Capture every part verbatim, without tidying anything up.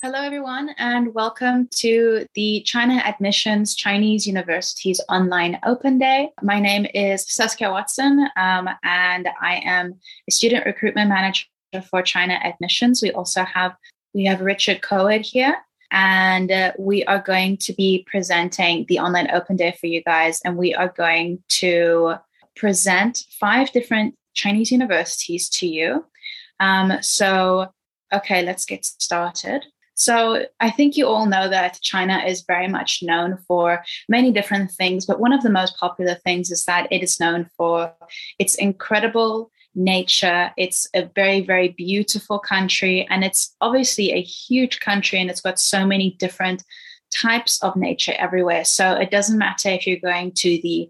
Hello, everyone, and welcome to the China Admissions Chinese Universities Online Open Day. My name is Saskia Watson, um, and I am a student recruitment manager for China Admissions. We also have, we have Richard Coed here, and uh, we are going to be presenting the Online Open Day for you guys, and we are going to present five different Chinese universities to you. Um, so, okay, let's get started. So I think you all know that China is very much known for many different things, but one of the most popular things is that it is known for its incredible nature. It's a very, very beautiful country, and it's obviously a huge country, and it's got so many different types of nature everywhere. So it doesn't matter if you're going to the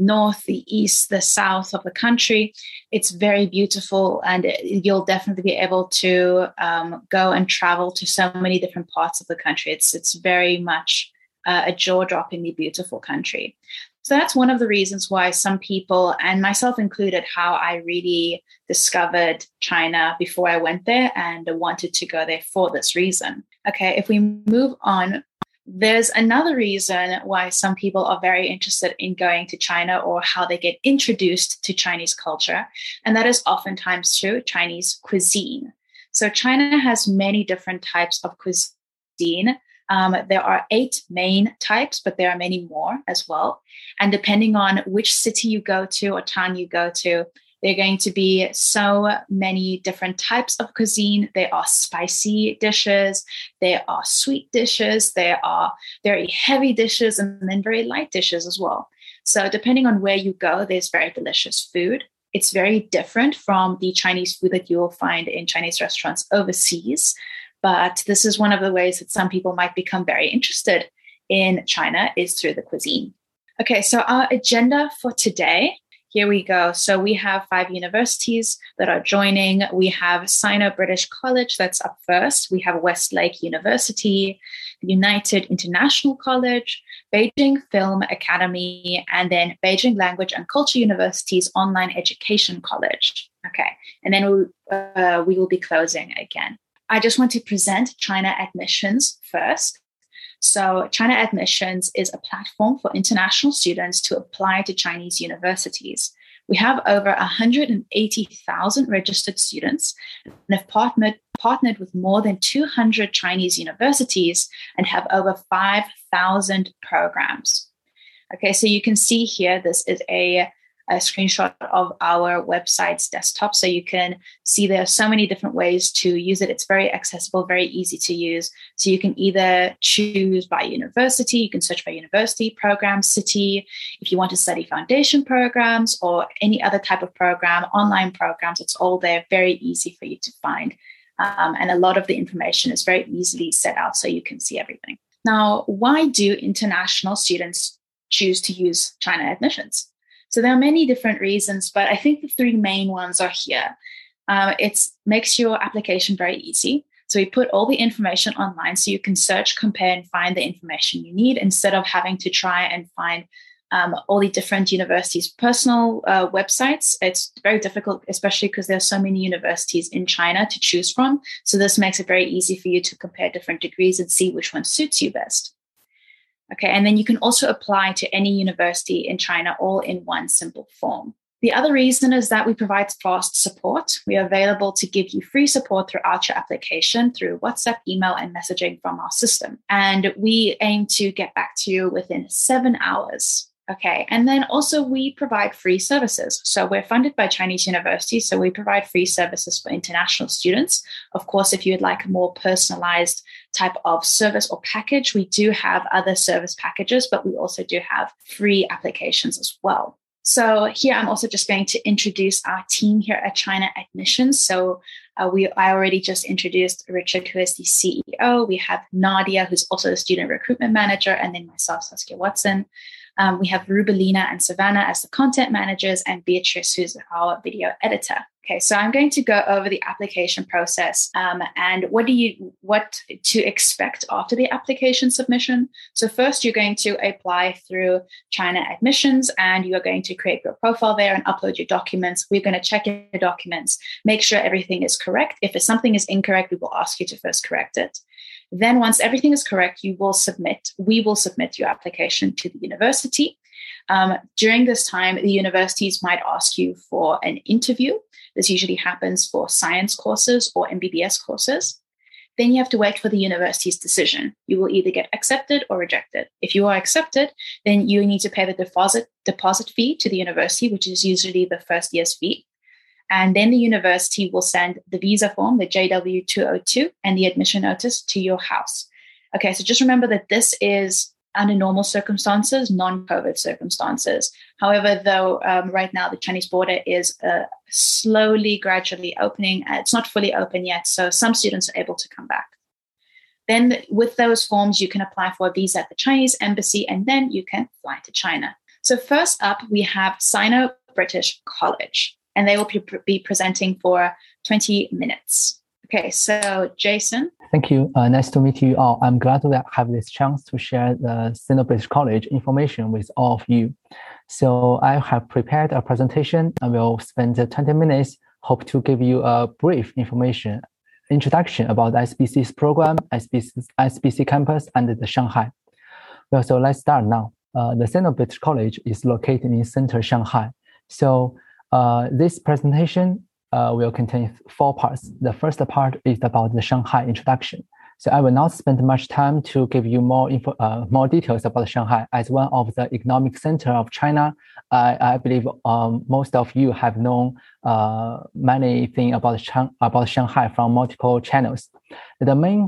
north, the east, the south of the country. It's very beautiful, and you'll definitely be able to um, go and travel to so many different parts of the country. It's it's very much uh, a jaw-droppingly beautiful country. So that's one of the reasons why some people, and myself included, how I really discovered China before I went there and wanted to go there for this reason. Okay, if we move on, there's another reason why some people are very interested in going to China or how they get introduced to Chinese culture, and that is oftentimes through Chinese cuisine. So China has many different types of cuisine. Um, there are eight main types, but there are many more as well. And depending on which city you go to or town you go to, there are going to be so many different types of cuisine. There are spicy dishes, there are sweet dishes, there are very heavy dishes, and then very light dishes as well. So depending on where you go, there's very delicious food. It's very different from the Chinese food that you will find in Chinese restaurants overseas. But this is one of the ways that some people might become very interested in China, is through the cuisine. Okay, so our agenda for today. Here we go. So we have five universities that are joining. We have Sino-British College, that's up first. We have West Lake University, United International College, Beijing Film Academy, and then Beijing Language and Culture University's Online Education College. Okay, and then we'll, uh, we will be closing again. I just want to present China Admissions first. So China Admissions is a platform for international students to apply to Chinese universities. We have over one hundred eighty thousand registered students and have partnered, partnered with more than two hundred Chinese universities and have over five thousand programs. Okay, so you can see here, this is a a screenshot of our website's desktop. So you can see there are so many different ways to use it. It's very accessible, very easy to use. So you can either choose by university, you can search by university, program, city, if you want to study foundation programs or any other type of program, online programs, it's all there, very easy for you to find. Um, and a lot of the information is very easily set out so you can see everything. Now, why do international students choose to use China Admissions? So there are many different reasons, but I think the three main ones are here. Uh, it makes your application very easy. So we put all the information online so you can search, compare, and find the information you need instead of having to try and find um, all the different universities' personal uh, websites. It's very difficult, especially because there are so many universities in China to choose from. So this makes it very easy for you to compare different degrees and see which one suits you best. Okay, and then you can also apply to any university in China all in one simple form. The other reason is that we provide fast support. We are available to give you free support throughout your application through WhatsApp, email, and messaging from our system. And we aim to get back to you within seven hours. Okay, and then also we provide free services. So we're funded by Chinese universities, so we provide free services for international students. Of course, if you would like a more personalized type of service or package, we do have other service packages, but we also do have free applications as well. So here I'm also just going to introduce our team here at China Admissions. So uh, we I already just introduced Richard, who is the C E O. We have Nadia, who's also the student recruitment manager, and then myself, Saskia Watson. Um, we have Rubelina and Savannah as the content managers, and Beatrice, who's our video editor. Okay, so I'm going to go over the application process um, and what do you what to expect after the application submission. So first, you're going to apply through China Admissions, and you are going to create your profile there and upload your documents. We're going to check your documents, make sure everything is correct. If something is incorrect, we will ask you to first correct it. Then once everything is correct, you will submit. We will submit your application to the university. Um, during this time, the universities might ask you for an interview. This usually happens for science courses or M B B S courses. Then you have to wait for the university's decision. You will either get accepted or rejected. If you are accepted, then you need to pay the deposit deposit fee to the university, which is usually the first year's fee. And then the university will send the visa form, the J W two oh two, and the admission notice to your house. Okay, so just remember that this is under normal circumstances, non-COVID circumstances. However, though, um, right now the Chinese border is uh, slowly, gradually opening. It's not fully open yet, so some students are able to come back. Then with those forms, you can apply for a visa at the Chinese embassy, and then you can fly to China. So first up, we have Sino-British College, and they will pre- be presenting for twenty minutes. Okay, so Jason. Thank you. Uh, nice to meet you all. I'm glad to have this chance to share the Sino-British College information with all of you. So I have prepared a presentation. I will spend twenty minutes, hope to give you a brief information, introduction about S B C's program, S B C, S B C campus, and the Shanghai. Well, so let's start now. Uh, the Sino-British College is located in Center Shanghai. So uh, this presentation Uh, will contain four parts. The first part is about the Shanghai introduction. So I will not spend much time to give you more info, uh, more details about Shanghai. As one of the economic center of China, I, I believe um, most of you have known uh, many things about, Ch- about Shanghai from multiple channels. The main,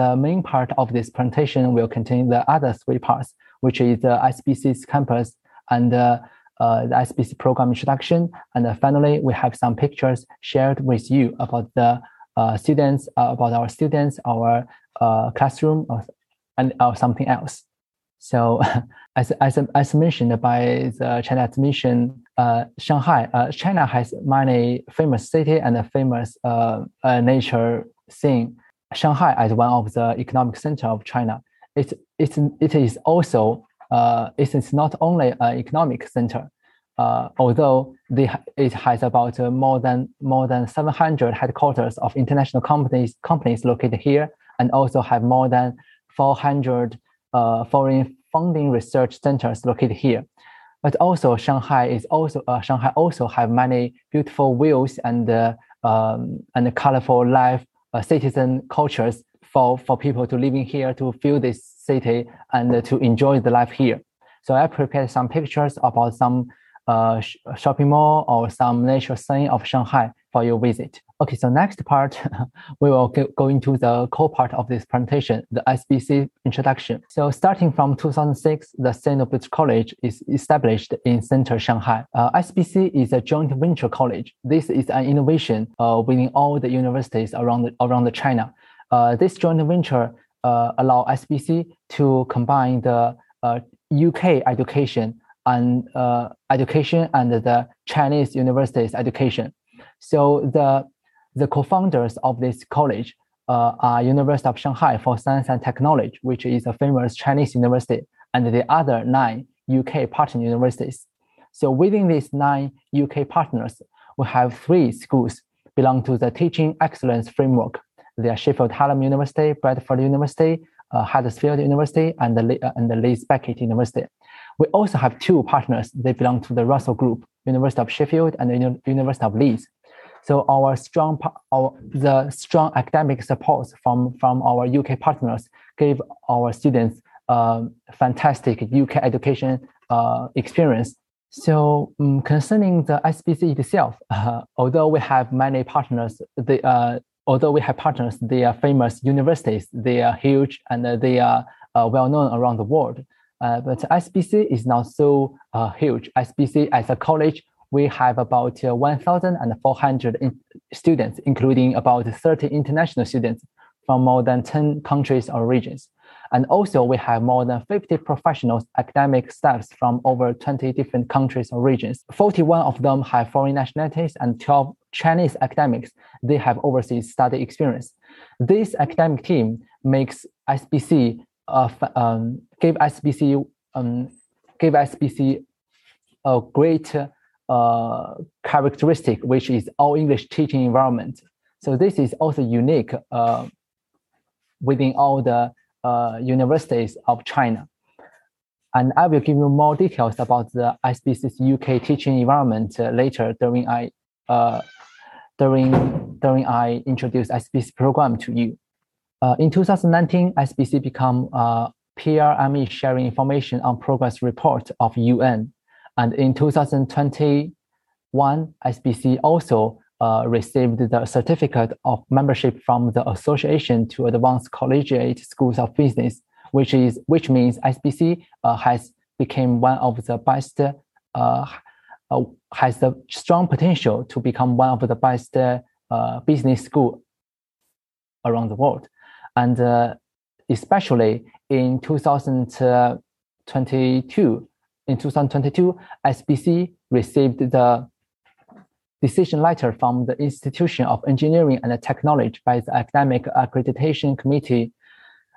the main part of this presentation will contain the other three parts, which is the S B C's campus and the Uh, the S B C program introduction, and uh, finally we have some pictures shared with you about the uh, students, uh, about our students, our uh, classroom, or, and or something else. So, as as as mentioned by the China Admission, uh, Shanghai, uh, China has many famous city and a famous uh, uh, nature scene. Shanghai is one of the economic center of China. It it it is also. Uh, it is not only an economic center, uh, although they ha- it has about uh, more than more than seven hundred headquarters of international companies companies located here, and also have more than four hundred uh, foreign funding research centers located here. But also Shanghai is also uh, Shanghai also have many beautiful views and uh, um, and colorful life, uh, citizen cultures for for people to live in here to feel this city and to enjoy the life here. So I prepared some pictures about some uh, sh- shopping mall or some nature scene of Shanghai for your visit. Okay, so next part, we will g- go into the core part of this presentation, the S B C introduction. So starting from two thousand six, the Sino-British College is established in Center Shanghai. Uh, S B C is a joint venture college. This is an innovation uh, within all the universities around, the, around the China. Uh, this joint venture Uh, allow S B C to combine the uh, U K education and uh, education and the Chinese universities education. So the the co-founders of this college uh, are University of Shanghai for Science and Technology, which is a famous Chinese university, and the other nine U K partner universities. So within these nine U K partners, we have three schools belong to the teaching excellence framework. They are Sheffield Hallam University, Bradford University, uh, Huddersfield University, and the uh, and the Leeds Beckett University. We also have two partners. They belong to the Russell Group, University of Sheffield and the Uni- University of Leeds. So our strong our, the strong academic support from from our U K partners gave our students um, fantastic U K education uh, experience. So um, concerning the S B C itself, uh, although we have many partners, the uh, Although we have partners, they are famous universities. They are huge and they are uh, well known around the world. Uh, but S B C is not so uh, huge. S B C as a college, we have about uh, one thousand four hundred in- students, including about thirty international students from more than ten countries or regions. And also we have more than fifty professionals, academic staffs from over twenty different countries or regions. forty-one of them have foreign nationalities and twelve Chinese academics, they have overseas study experience. This academic team makes S B C of um, gave S B C um, gave S B C a great uh, characteristic, which is all English teaching environment. So this is also unique uh, within all the uh, universities of China. And I will give you more details about the S B C's U K teaching environment uh, later during I uh, during during I introduce S B C program to you. Uh, in two thousand nineteen, S B C became a P R M E sharing information on progress report of U N. And in two thousand twenty-one, S B C also uh, received the certificate of membership from the Association to Advance Collegiate Schools of Business, which is which means S B C uh, has become one of the best, uh, uh, has the strong potential to become one of the best uh, business school around the world. And uh, especially in twenty twenty-two, in twenty twenty-two, S B C received the decision letter from the Institution of Engineering and Technology by the Academic Accreditation Committee.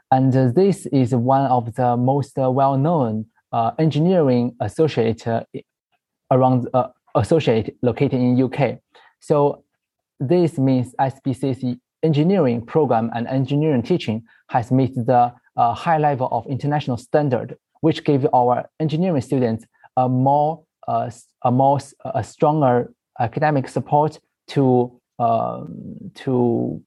And uh, this is one of the most uh, well-known uh, engineering associate uh, around uh, associate located in U K. So this means S B C's engineering program and engineering teaching has met the uh, high level of international standard, which gave our engineering students a more uh, a more a stronger academic support to uh, to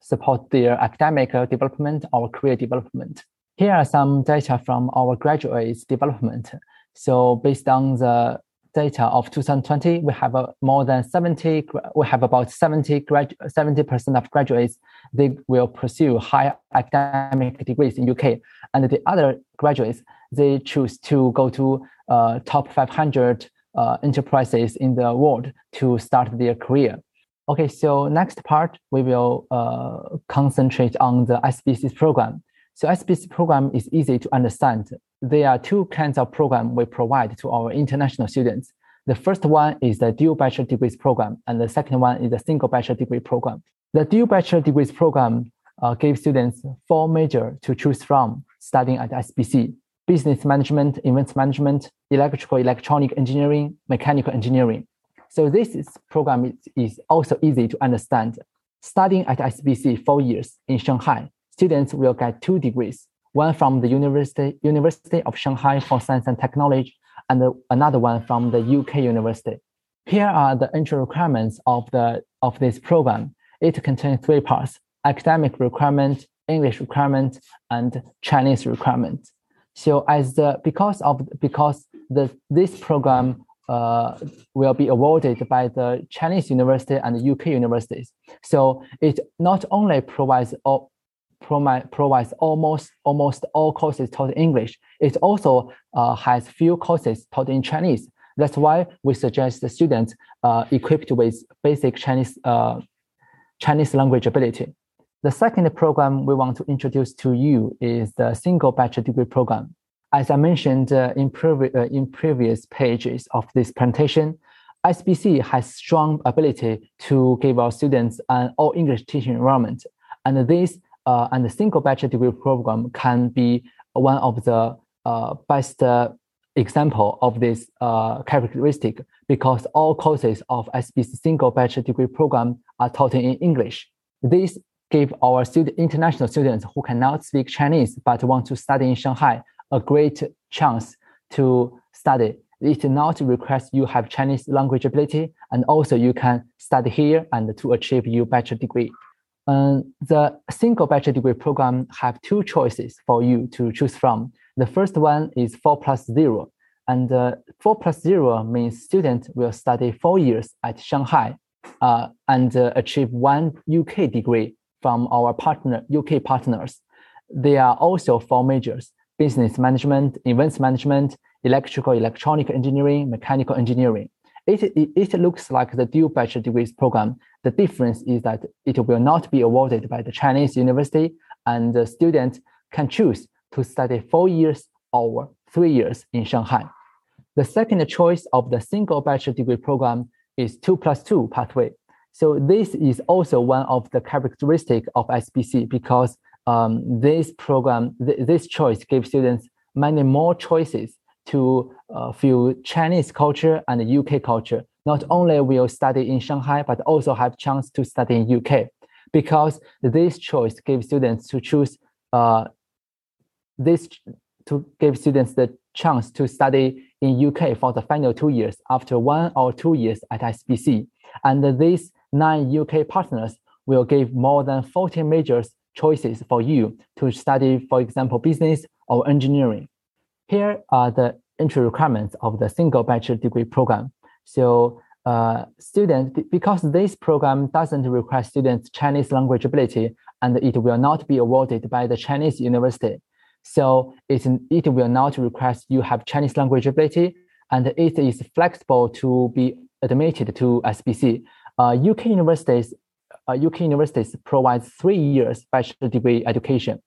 support their academic development or career development. Here are some data from our graduates' development. So based on the data of two thousand twenty, we have uh, more than seventy. We have about seventy grad, seventy percent of graduates. They will pursue higher academic degrees in U K, and the other graduates they choose to go to uh, top five hundred uh, enterprises in the world to start their career. Okay, so next part we will uh, concentrate on the S B C program. So S B C program is easy to understand. There are two kinds of program we provide to our international students. The first one is the dual bachelor degrees program, and the second one is the single bachelor degree program. The dual bachelor degrees program uh, gives students four majors to choose from studying at S B C: business management, events management, electrical electronic engineering, mechanical engineering. So this is program is, is also easy to understand. Studying at S B C four years in Shanghai, students will get two degrees. One from the University University of Shanghai for Science and Technology, and another one from the U K University. Here are the entry requirements of the of this program. It contains three parts: academic requirement, English requirement, and Chinese requirement. So, as the because of because the this program uh, will be awarded by the Chinese University and the U K universities, so it not only provides all, provides almost almost all courses taught in English. It also uh, has few courses taught in Chinese. That's why we suggest the students uh, equipped with basic Chinese uh, Chinese language ability. The second program we want to introduce to you is the single bachelor degree program. As I mentioned uh, in, previ- uh, in previous pages of this presentation, S B C has strong ability to give our students an all English teaching environment, and this Uh, and the single bachelor degree program can be one of the uh, best uh, example of this uh, characteristic, because all courses of S B C single bachelor degree program are taught in English. This gave our student, international students who cannot speak Chinese but want to study in Shanghai a great chance to study. It does not require you have Chinese language ability, and also you can study here and to achieve your bachelor degree. Um, the single bachelor degree program have two choices for you to choose from. The first one is four plus zero, and uh, four plus zero means students will study four years at Shanghai, uh, and uh, achieve one U K degree from our partner U K partners. There are also four majors: business management, events management, electrical electronic engineering, mechanical engineering. It, it, it looks like the dual bachelor degrees program. The difference is that it will not be awarded by the Chinese university, and the student can choose to study four years or three years in Shanghai. The second choice of the single bachelor degree program is two plus two pathway. So this is also one of the characteristics of S B C, because um, this program, th this choice gives students many more choices to uh, view Chinese culture and U K culture. Not only will study in Shanghai, but also have chance to study in U K, because this choice gives students to choose uh, this to give students the chance to study in U K for the final two years after one or two years at S B C. And these nine U K partners will give more than forty majors choices for you to study, for example, business or engineering. Here are the entry requirements of the single bachelor degree program. So uh, students, because this program doesn't require students' Chinese language ability, and it will not be awarded by the Chinese university. So it, it will not require you have Chinese language ability, and it is flexible to be admitted to S B C. Uh, U K universities, uh, U K universities provide three years bachelor degree education.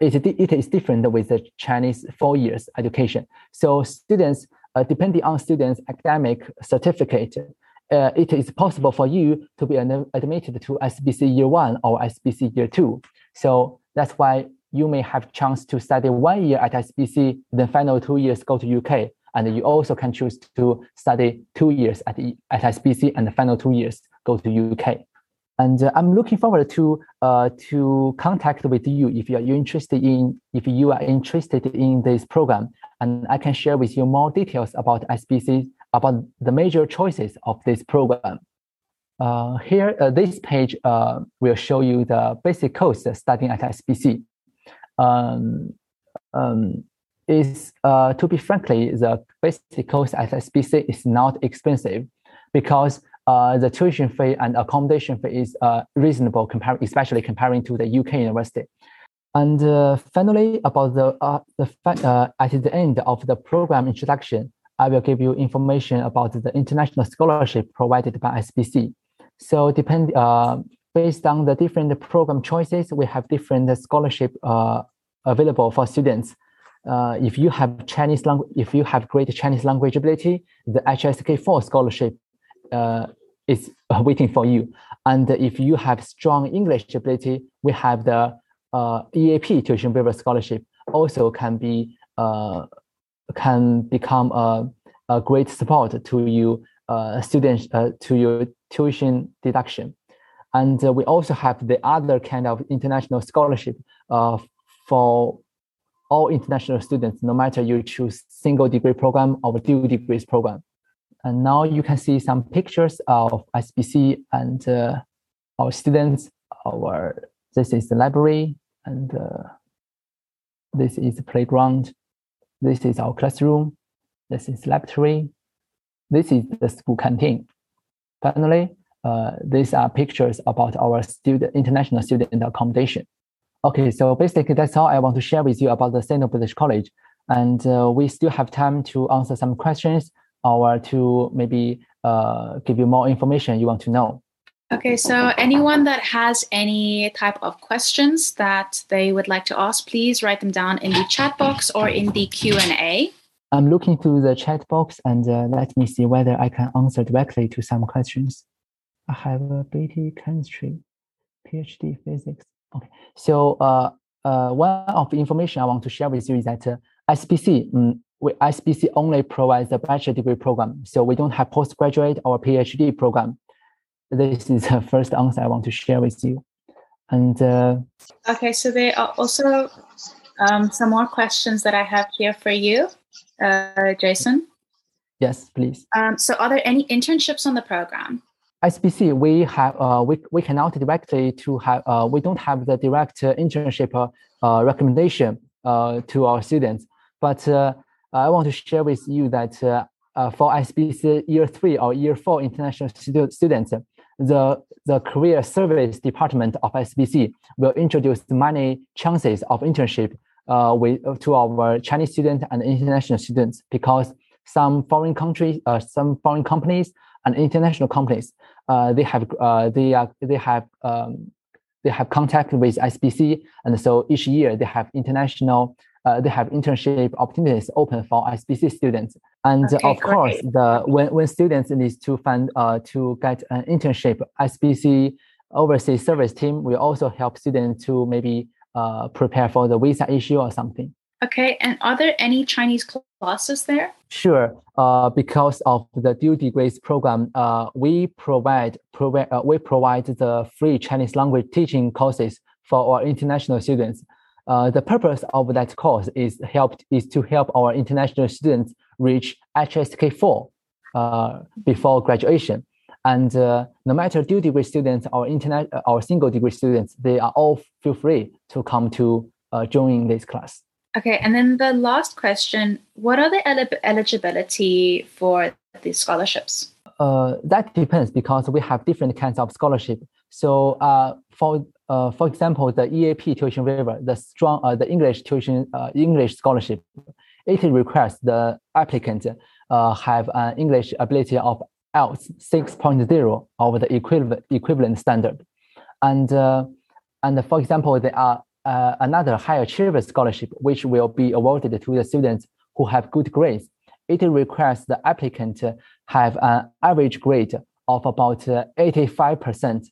It, it is different with the Chinese four years education. So students, uh, depending on students' academic certificate, uh, it is possible for you to be admitted to S B C year one or S B C year two. So that's why you may have chance to study one year at S B C, then final two years go to U K. And you also can choose to study two years at, at S B C and the final two years go to U K. And uh, I'm looking forward to uh, to contact with you if you are interested in if you are interested in this program, and I can share with you more details about S B C, about the major choices of this program. Uh, here, uh, this page uh, will show you the basic course studying at S B C. Um, um, is uh, to be frankly, the basic course at S B C is not expensive, because uh, the tuition fee and accommodation fee is uh, reasonable, compar especially comparing to the U K university. And uh, finally, about the, uh, the uh, at the end of the program introduction, I will give you information about the international scholarship provided by S B C. So depend, uh, based on the different program choices, we have different scholarship uh, available for students. Uh, if you have Chinese language, if you have great Chinese language ability, the H S K four scholarship uh, is waiting for you. And if you have strong English ability, we have the uh, E A P tuition waiver scholarship. Also, can be uh, can become a, a great support to you uh, students uh, to your tuition deduction. And uh, we also have the other kind of international scholarship uh, for all international students, no matter you choose single degree program or dual degrees program. And now you can see some pictures of S B C and uh, our students. Our this is the library, and uh, this is the playground. This is our classroom. This is laboratory. This is the school canteen. Finally, uh, these are pictures about our student international student accommodation. Okay, so basically that's all I want to share with you about the Sino-British College, and uh, we still have time to answer some questions or to maybe uh, give you more information you want to know. Okay, so anyone that has any type of questions that they would like to ask, please write them down in the chat box or in the Q and A. I'm looking through the chat box, and uh, let me see whether I can answer directly to some questions. I have a B T chemistry, PhD physics. Okay, so uh, uh, one of the information I want to share with you is that uh, S B C, um, we, S B C only provides the bachelor degree program. So we don't have postgraduate or PhD program. This is the first answer I want to share with you. And uh, okay, so there are also um, some more questions that I have here for you, uh, Jason. Yes, please. Um, so are there any internships on the program? S B C, we have uh, we we cannot directly to have uh, we don't have the direct uh, internship uh, uh, recommendation uh, to our students. But uh, I want to share with you that uh, uh, for S B C year three or year four international stu students, the the career service department of S B C will introduce many chances of internship uh, with to our Chinese students and international students, because some foreign countries, uh, some foreign companies and international companies, uh, they have uh, they are they have um, they have contact with S B C, and so each year they have international uh, they have internship opportunities open for I C B C students. And okay, of great. course, the when, when students need to find uh, to get an internship, I C B C overseas service team will also help students to maybe uh, prepare for the visa issue or something. Okay, and are there any Chinese classes there? Sure. Uh, because of the dual degrees program, uh, we provide provi- uh, we provide the free Chinese language teaching courses for our international students. Uh, the purpose of that course is helped is to help our international students reach H S K four uh, before graduation. And uh, no matter dual degree students or interna- or single degree students, they are all feel free to come to uh, join this class. Okay, and then the last question, what are the el- eligibility for these scholarships? Uh, that depends because we have different kinds of scholarship. So uh, for uh, for example, the E A P tuition waiver, the strong uh, the English tuition uh, English scholarship, it requires the applicant uh, have an English ability of I E L T S six point oh of the equivalent equivalent standard. And uh, and for example, there are Uh, another high achiever scholarship, which will be awarded to the students who have good grades. It requires the applicant to have an average grade of about eighty-five percent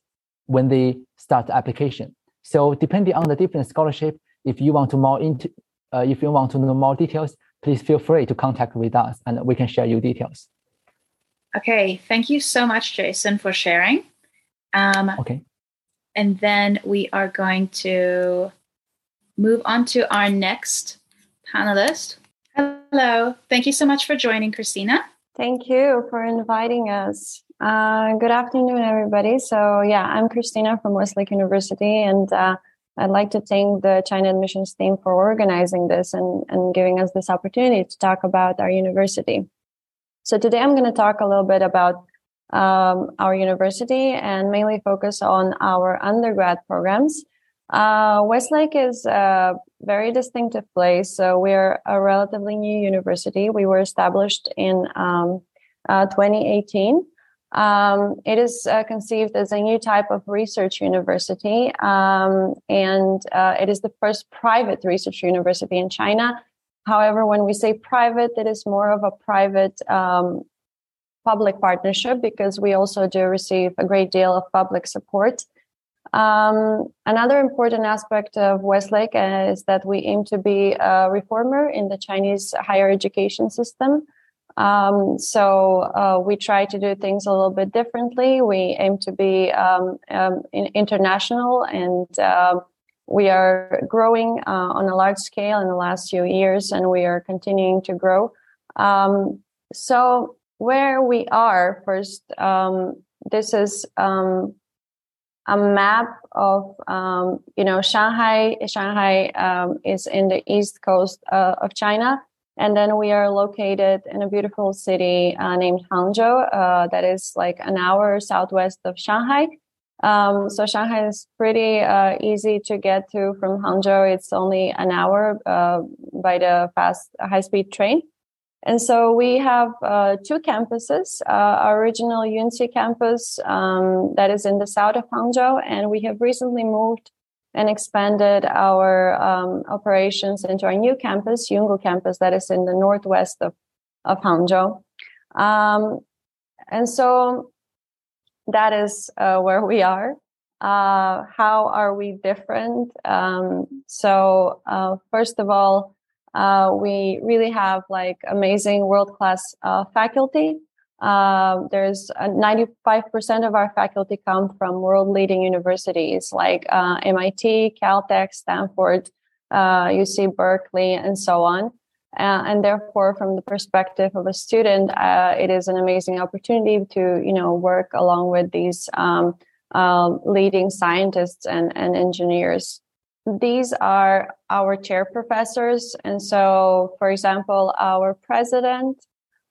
when they start the application. So depending on the different scholarship, if you want to more into, uh, if you want to know more details, please feel free to contact with us and we can share you details. Okay, thank you so much, Jason, for sharing. Um, okay. And then we are going to move on to our next panelist. Hello. Thank you so much for joining, Christina. Thank you for inviting us. Uh, good afternoon, everybody. So, yeah, I'm Christina from Westlake University, and uh, I'd like to thank the China Admissions team for organizing this and, and giving us this opportunity to talk about our university. So today I'm going to talk a little bit about Um, our university and mainly focus on our undergrad programs. Uh, Westlake is a very distinctive place. So we're a relatively new university. We were established in um, uh, twenty eighteen. Um, it is uh, conceived as a new type of research university. Um, and uh, it is the first private research university in China. However, when we say private, it is more of a private um public partnership because we also do receive a great deal of public support. Um, another important aspect of Westlake is that we aim to be a reformer in the Chinese higher education system. Um, so uh, we try to do things a little bit differently. We aim to be um, um, international, and uh, we are growing uh, on a large scale in the last few years, and we are continuing to grow. Um, so Where we are first, um, this is um, a map of, um, you know, Shanghai. Shanghai um, is in the east coast uh, of China. And then we are located in a beautiful city uh, named Hangzhou uh, that is like an hour southwest of Shanghai. Um, so Shanghai is pretty uh, easy to get to from Hangzhou. It's only an hour uh, by the fast high-speed train. And so we have uh, two campuses, uh, our original U N C campus um, that is in the south of Hangzhou, and we have recently moved and expanded our um, operations into our new campus, Yungu campus, that is in the northwest of, of Hangzhou. Um, and so that is uh, where we are. Uh, how are we different? Um, so uh, first of all, Uh, we really have like amazing world-class uh, faculty. Uh, there's uh, ninety-five percent of our faculty come from world-leading universities like uh, M I T, Caltech, Stanford, uh, U C Berkeley, and so on. Uh, and therefore, from the perspective of a student, uh, it is an amazing opportunity to, you know, work along with these um, uh, leading scientists and, and engineers. These are our chair professors. And so, for example, our president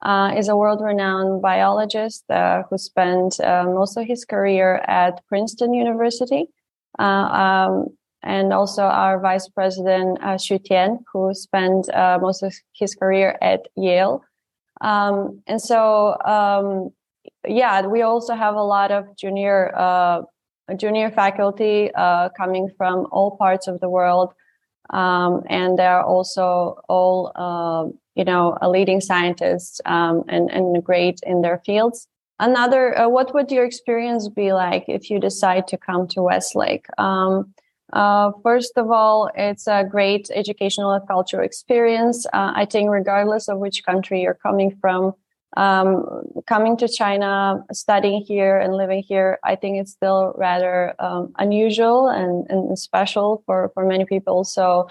uh, is a world-renowned biologist uh, who spent uh, most of his career at Princeton University. Uh, um, and also our vice president, uh, Xu Tian, who spent uh, most of his career at Yale. Um, and so, um, yeah, we also have a lot of junior uh Junior faculty uh, coming from all parts of the world. Um, and they're also all, uh, you know, a leading scientists um, and, and great in their fields. Another, uh, what would your experience be like if you decide to come to Westlake? Um, uh, first of all, it's a great educational and cultural experience. Uh, I think regardless of which country you're coming from, um, coming to China, studying here and living here, I think it's still rather um, unusual and, and special for, for many people. So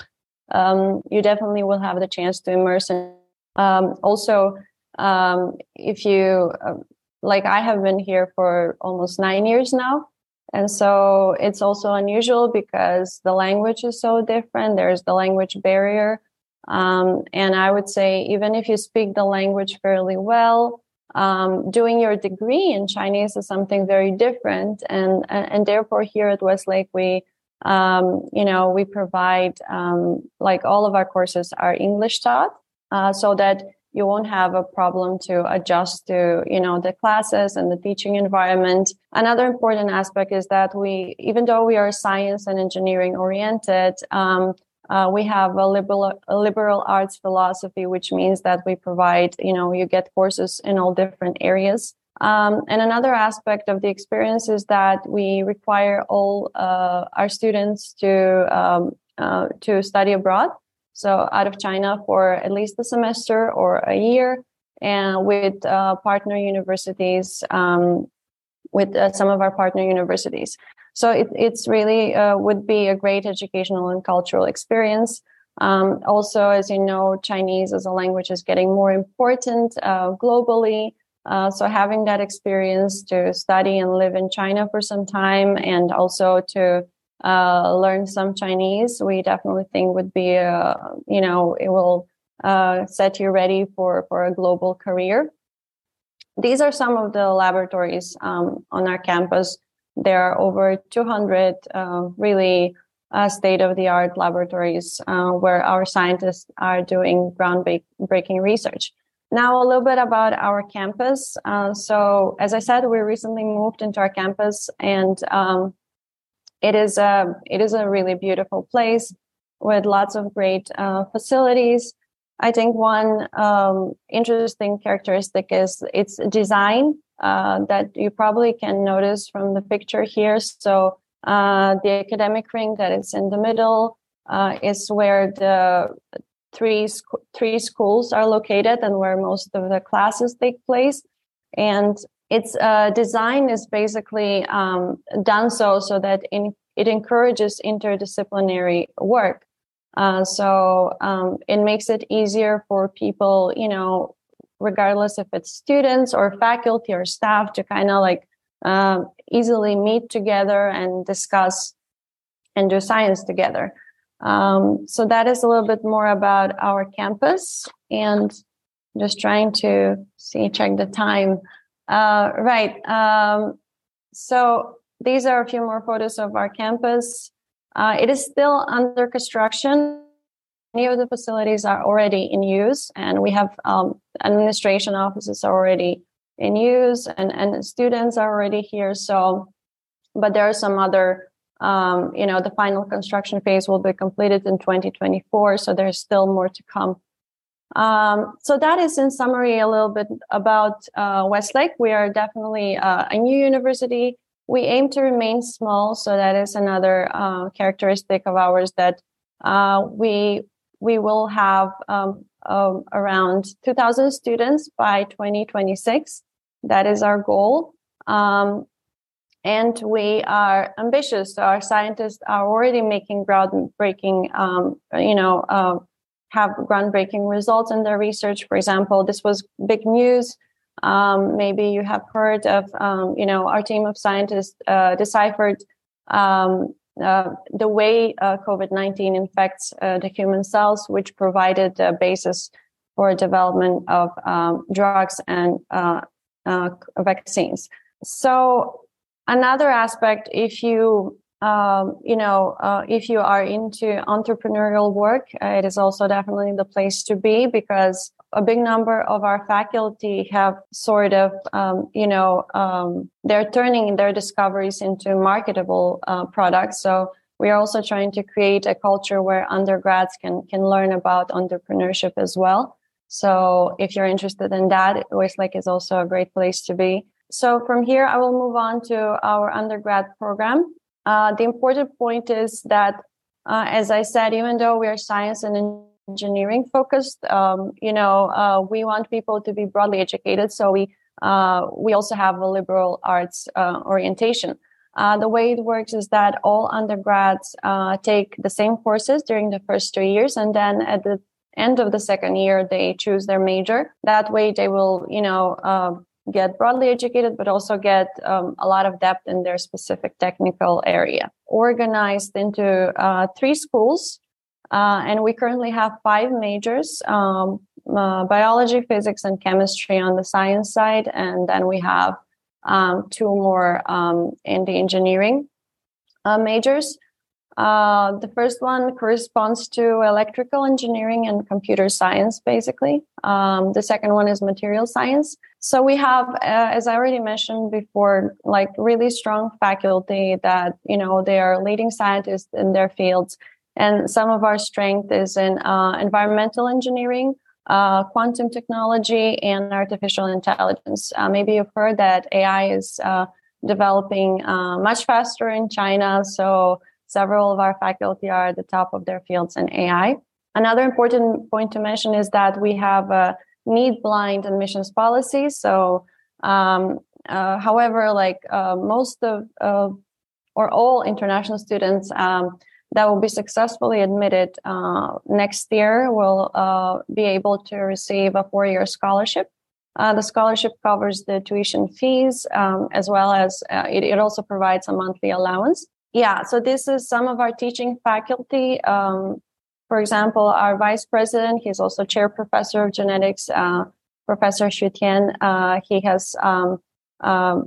um, you definitely will have the chance to immerse in. Um, also, um, if you... Uh, Like I have been here for almost nine years now. And so it's also unusual because the language is so different. There's the language barrier. Um, and I would say even if you speak the language fairly well, um, doing your degree in Chinese is something very different. And, and, and therefore here at Westlake, we, um, you know, we provide um, like all of our courses are English taught uh, so that you won't have a problem to adjust to, you know, the classes and the teaching environment. Another important aspect is that we, even though we are science and engineering oriented, um, uh, we have a liberal, a liberal arts philosophy, which means that we provide, you know, you get courses in all different areas. Um, and another aspect of the experience is that we require all uh, our students to um, uh, to study abroad. So out of China for at least a semester or a year, and with uh, partner universities, um, with uh, some of our partner universities. So it it's really uh, would be a great educational and cultural experience. Um, also, as you know, Chinese as a language is getting more important uh, globally. Uh, so having that experience to study and live in China for some time, and also to Uh, learn some Chinese, we definitely think would be, uh, you know, it will uh, set you ready for, for a global career. These are some of the laboratories um, on our campus. There are over two hundred uh, really uh, state-of-the-art laboratories uh, where our scientists are doing groundbreaking research. Now, a little bit about our campus. Uh, so, as I said, we recently moved into our campus, and um, It is a it is a really beautiful place with lots of great uh, facilities. I think one um, interesting characteristic is its design uh, that you probably can notice from the picture here. So uh, the academic ring that is in the middle uh, is where the three sc- three schools are located and where most of the classes take place. And Its uh, design is basically um, done so so that in, it encourages interdisciplinary work. Uh, so um, it makes it easier for people, you know, regardless if it's students or faculty or staff, to kind of like um, easily meet together and discuss and do science together. Um, so that is a little bit more about our campus, and just trying to see, check the time. Uh, right. Um, so these are a few more photos of our campus. Uh, it is still under construction. Many of the facilities are already in use, and we have um, administration offices already in use, and, and students are already here. So, but there are some other, um, you know, the final construction phase will be completed in twenty twenty-four. So there's still more to come. Um, so that is in summary a little bit about uh, Westlake. We are definitely uh, a new university. We aim to remain small. So that is another uh, characteristic of ours, that uh, we we will have um, uh, around two thousand students by twenty twenty-six. That is our goal. Um, and we are ambitious. So our scientists are already making groundbreaking, um, you know, uh, have groundbreaking results in their research. For example, this was big news. Um, maybe you have heard of, um, you know, our team of scientists uh, deciphered um, uh, the way uh, COVID nineteen infects uh, the human cells, which provided the basis for development of um, drugs and uh, uh, vaccines. So another aspect, if you Um, you know, uh, if you are into entrepreneurial work, uh, it is also definitely the place to be, because a big number of our faculty have sort of, um, you know, um, they're turning their discoveries into marketable uh, products. So we are also trying to create a culture where undergrads can can learn about entrepreneurship as well. So if you're interested in that, Westlake is also a great place to be. So from here, I will move on to our undergrad program. Uh, the important point is that, uh, as I said, even though we are science and engineering focused, um, you know, uh, we want people to be broadly educated. So we uh, we also have a liberal arts uh, orientation. Uh, the way it works is that all undergrads uh, take the same courses during the first two years, and then at the end of the second year, they choose their major. That way, they will, you know, Uh, get broadly educated, but also get um, a lot of depth in their specific technical area. Organized into uh, three schools, uh, and we currently have five majors, um, uh, biology, physics, and chemistry on the science side, and then we have um, two more um, in the engineering uh, majors. Uh, the first one corresponds to electrical engineering and computer science, basically. Um, the second one is material science. So we have, uh, as I already mentioned before, like really strong faculty that, you know, they are leading scientists in their fields. And some of our strength is in uh, environmental engineering, uh, quantum technology, and artificial intelligence. Uh, maybe you've heard that A I is uh, developing uh, much faster in China. So several of our faculty are at the top of their fields in A I. Another important point to mention is that we have a need-blind admissions policy. So, um, uh, however, like uh, most of uh, or all international students um, that will be successfully admitted uh, next year will uh, be able to receive a four-year scholarship. Uh, the scholarship covers the tuition fees, um, as well as uh, it, it also provides a monthly allowance. Yeah, so this is some of our teaching faculty. Um, for example, our vice president, he's also chair professor of genetics, uh, Professor Xu Tian. Uh, he has, um, um,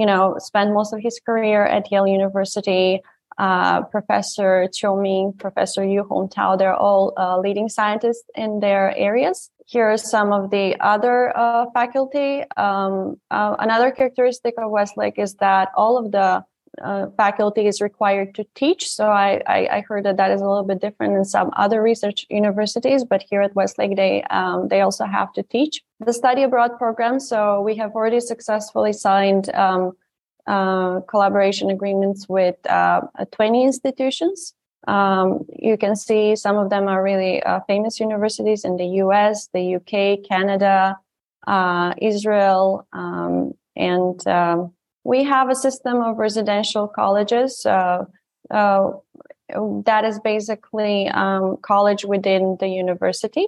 you know, spent most of his career at Yale University. Uh, Professor Qiu Ming, Professor Yu Hongtao, they're all uh, leading scientists in their areas. Here are some of the other uh, faculty. Um, uh, another characteristic of Westlake is that all of the Uh, faculty is required to teach. So I, I, I heard that that is a little bit different in some other research universities, but here at Westlake, they um, they also have to teach. The study abroad program, so we have already successfully signed um, uh, collaboration agreements with uh, twenty institutions. Um, you can see some of them are really uh, famous universities in the U S, the U K, Canada, uh, Israel, um, and um, we have a system of residential colleges uh, uh, that is basically um, college within the university.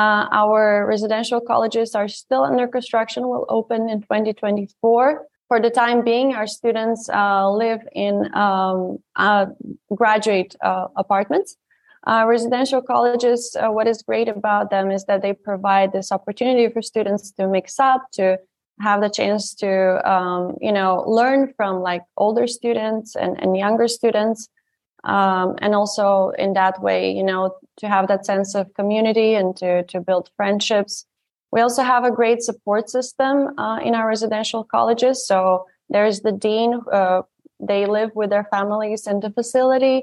Uh, our residential colleges are still under construction, will open in twenty twenty-four. For the time being, our students uh, live in um, uh, graduate uh, apartments. Uh, residential colleges, uh, what is great about them is that they provide this opportunity for students to mix up, to have the chance to, um, you know, learn from like older students and, and younger students. Um, and also in that way, you know, to have that sense of community and to, to build friendships. We also have a great support system uh, in our residential colleges. So there's the dean, uh, they live with their families in the facility.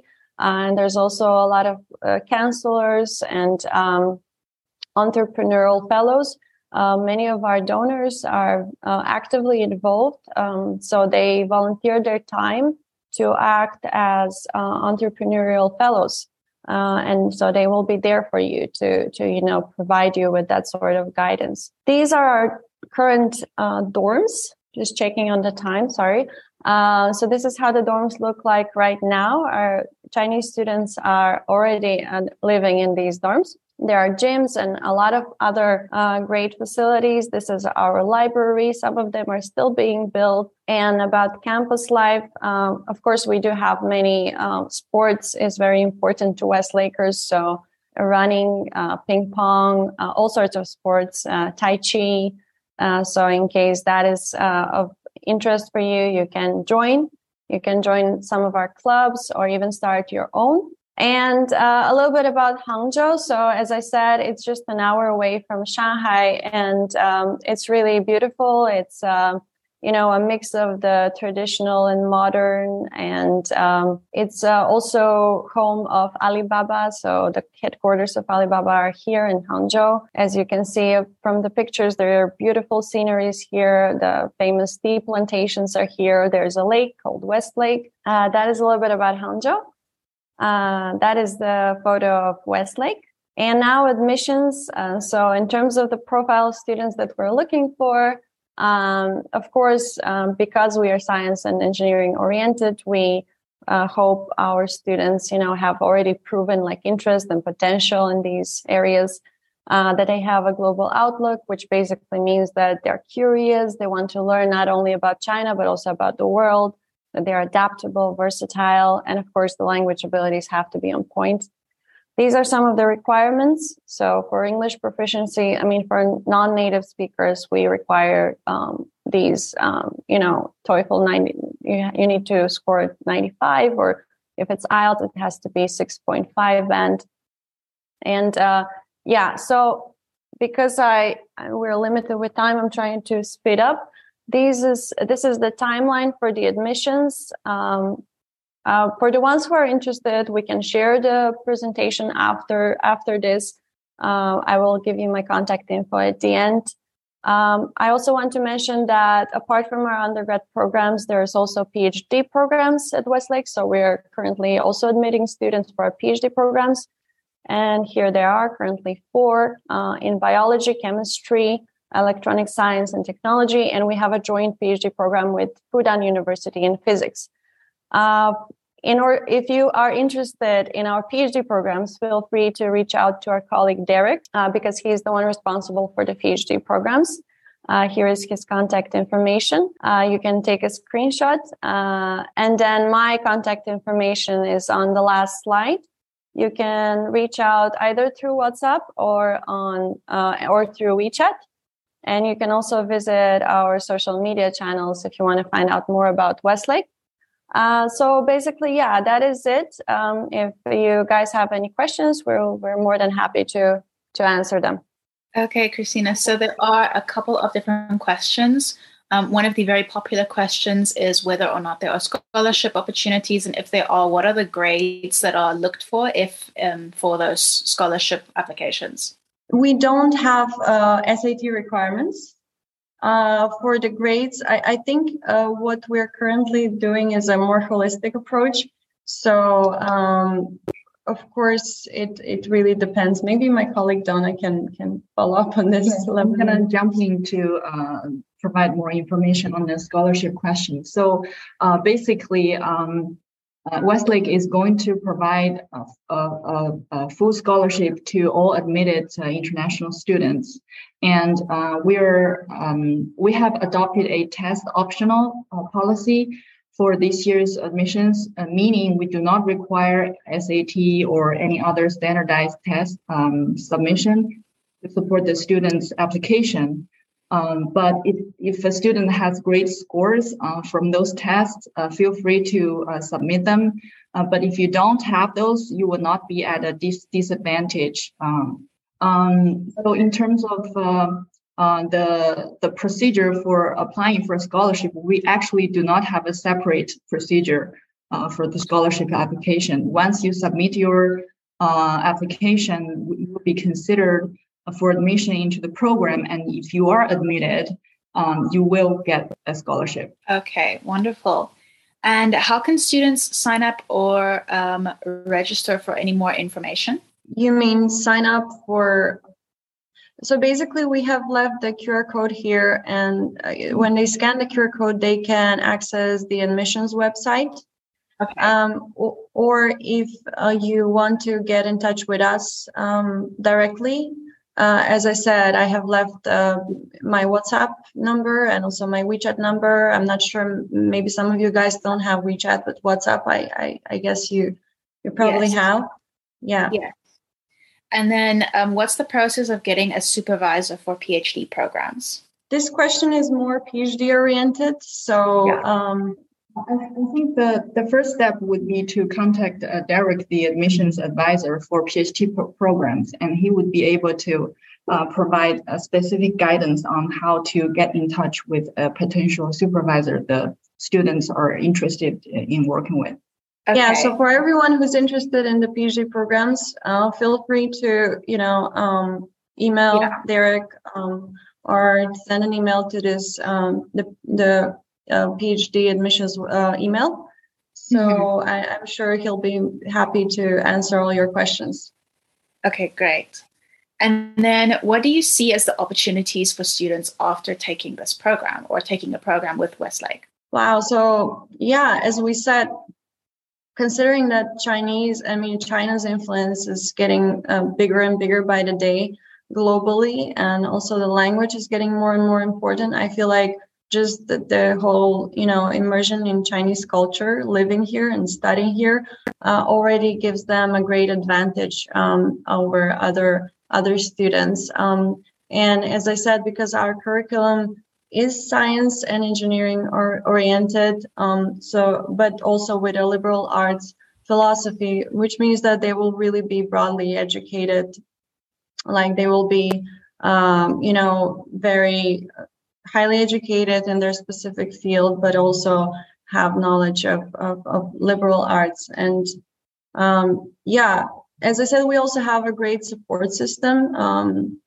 Uh, and there's also a lot of uh, counselors and um, entrepreneurial fellows. Uh, many of our donors are uh, actively involved, um, so they volunteer their time to act as uh, entrepreneurial fellows, uh, and so they will be there for you to, to you know, provide you with that sort of guidance. These are our current uh, dorms. Just checking on the time, sorry. Uh, so this is how the dorms look like right now. Our Chinese students are already uh, living in these dorms. There are gyms and a lot of other uh, great facilities. This is our library. Some of them are still being built. And about campus life, um, of course, we do have many uh, sports is very important to Westlakers. So running, uh, ping pong, uh, all sorts of sports, uh, tai chi. Uh, so in case that is uh, of interest for you, you can join. You can join some of our clubs or even start your own. And uh, a little bit about Hangzhou. So as I said, it's just an hour away from Shanghai, and um, it's really beautiful. It's uh, you know, a mix of the traditional and modern. And um, it's uh, also home of Alibaba. So the headquarters of Alibaba are here in Hangzhou. As you can see from the pictures, there are beautiful sceneries here. The famous tea plantations are here. There's a lake called West Lake. Uh, that is a little bit about Hangzhou. Uh, that is the photo of West Lake. And now admissions. Uh, so in terms of the profile of students that we're looking for, um, of course, um, because we are science and engineering oriented, we uh, hope our students, you know, have already proven like interest and potential in these areas, uh, that they have a global outlook, which basically means that they're curious. They want to learn not only about China, but also about the world, that they're adaptable, versatile. And of course, the language abilities have to be on point. These are some of the requirements. So for English proficiency, I mean, for non-native speakers, we require um, these, um, you know, TOEFL ninety, you, you need to score ninety-five, or if it's I E L T S, it has to be six point five band. And uh, yeah, so because I, we're limited with time, I'm trying to speed up. These is, this is the timeline for the admissions. Um, Uh, for the ones who are interested, we can share the presentation after after this. Uh, I will give you my contact info at the end. Um, I also want to mention that apart from our undergrad programs, there is also PhD programs at Westlake. So we are currently also admitting students for our PhD programs. And here there are currently four uh, in biology, chemistry, electronic science and technology. And we have a joint PhD program with Fudan University in physics. Uh, in or if you are interested in our PhD programs, feel free to reach out to our colleague Derek, uh, because he is the one responsible for the PhD programs. Uh, here is his contact information. Uh, you can take a screenshot, uh, and then my contact information is on the last slide. You can reach out either through WhatsApp or on uh, or through WeChat. And you can also visit our social media channels if you want to find out more about Westlake. Uh, so basically, yeah, that is it. Um, if you guys have any questions, we're we're more than happy to to answer them. Okay, Christina. So there are a couple of different questions. Um, one of the very popular questions is whether or not there are scholarship opportunities, and if there are, what are the grades that are looked for if um, for those scholarship applications? We don't have uh, S A T requirements. Uh, for the grades, I, I think uh, what we're currently doing is a more holistic approach. So, um, of course, it, it really depends. Maybe my colleague Donna can can follow up on this. Yeah, I'm going to jump in to uh, provide more information on the scholarship question. So, uh, basically, um, Uh, Westlake is going to provide a, a, a, a full scholarship to all admitted uh, international students, and uh, we're um, we have adopted a test optional uh, policy for this year's admissions, uh, meaning we do not require S A T or any other standardized test um, submission to support the student's application. Um, but if, if a student has great scores uh, from those tests, uh, feel free to uh, submit them. Uh, but if you don't have those, you will not be at a dis- disadvantage. Um, um, so in terms of uh, uh, the the procedure for applying for a scholarship, we actually do not have a separate procedure uh, for the scholarship application. Once you submit your uh, application, you will be considered for admission into the program, and if you are admitted, um, you will get a scholarship. Okay, wonderful. And how can students sign up or um, register for any more information? You mean sign up for? So basically, we have left the Q R code here, and when they scan the Q R code, they can access the admissions website. Okay. Um, or if uh, you want to get in touch with us um, directly. Uh, as I said, I have left uh, my WhatsApp number and also my WeChat number. I'm not sure. Maybe some of you guys don't have WeChat, but WhatsApp, I, I, I guess you you probably yes. have. Yeah. Yeah. And then um, what's the process of getting a supervisor for PhD programs? This question is more PhD oriented. So yeah. um, I, I think the, the first step would be to contact uh, Derek, the admissions advisor for PhD pro- programs, and he would be able to uh, provide a specific guidance on how to get in touch with a potential supervisor the students are interested in working with. Okay. Yeah, so for everyone who's interested in the PhD programs, uh, feel free to, you know, um, email yeah. Derek um, or send an email to this, um, the, the uh, PhD admissions uh, email. So mm-hmm. I, I'm sure he'll be happy to answer all your questions. Okay, great. And then what do you see as the opportunities for students after taking this program or taking a program with Westlake? Wow. So, yeah, as we said, considering that Chinese, I mean, China's influence is getting uh, bigger and bigger by the day globally, and also the language is getting more and more important. I feel like just the, the whole, you know, immersion in Chinese culture, living here and studying here uh, already gives them a great advantage um, over other other students. Um, and as I said, because our curriculum is science and engineering or oriented, um, so but also with a liberal arts philosophy, which means that they will really be broadly educated. Like they will be, um, you know, very highly educated in their specific field, but also have knowledge of, of, of liberal arts. And um, yeah, as I said, we also have a great support system. Um,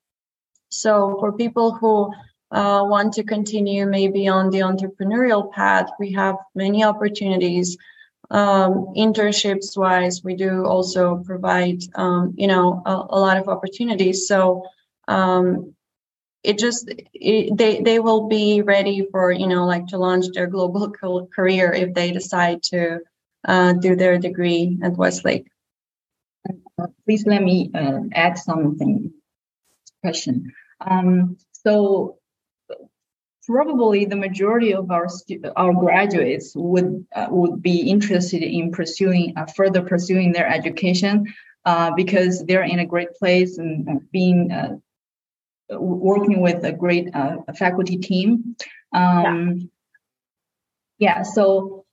so for people who Uh, want to continue maybe on the entrepreneurial path, we have many opportunities. Um, internships wise, we do also provide, um, you know, a, a lot of opportunities. So um, it just, it, they, they will be ready for, you know, like to launch their global co- career if they decide to uh, do their degree at Westlake. Uh, please let me uh, add something. Question. Um, so, Probably the majority of our stu- our graduates would uh, would be interested in pursuing uh, further pursuing their education uh, because they're in a great place and uh, being uh, working with a great uh, faculty team. Um, yeah. yeah, so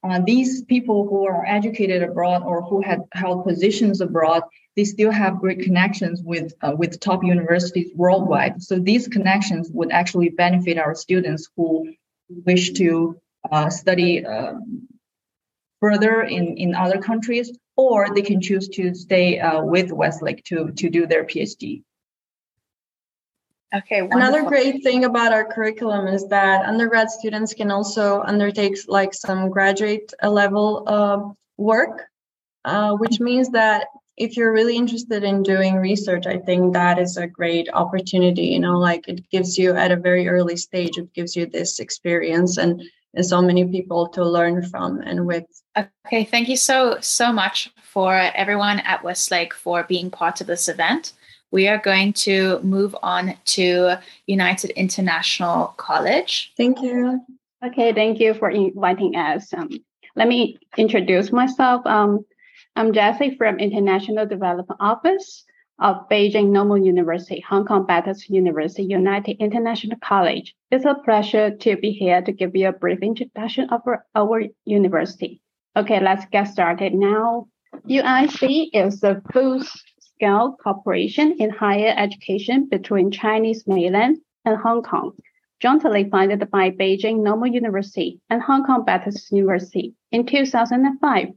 uh, these people who are educated abroad or who had held positions abroad, they still have great connections with uh, with top universities worldwide. So these connections would actually benefit our students who wish to uh, study uh, further in, in other countries, or they can choose to stay uh, with Westlake to, to do their PhD. Okay. Wonderful. Another great thing about our curriculum is that undergrad students can also undertake like some graduate level uh, work, uh, which means that if you're really interested in doing research, I think that is a great opportunity. You know, like it gives you at a very early stage, it gives you this experience and, and so many people to learn from and with. Okay, thank you so, so much for everyone at Westlake for being part of this event. We are going to move on to United International College. Thank you. Okay, thank you for inviting us. Um, let me introduce myself. Um, I'm Jessie from International Development Office of Beijing Normal University, Hong Kong Baptist University, United International College. It's a pleasure to be here to give you a brief introduction of our, our university. Okay, let's get started now. U I C is the full-scale cooperation in higher education between Chinese mainland and Hong Kong, jointly funded by Beijing Normal University and Hong Kong Baptist University in two thousand five.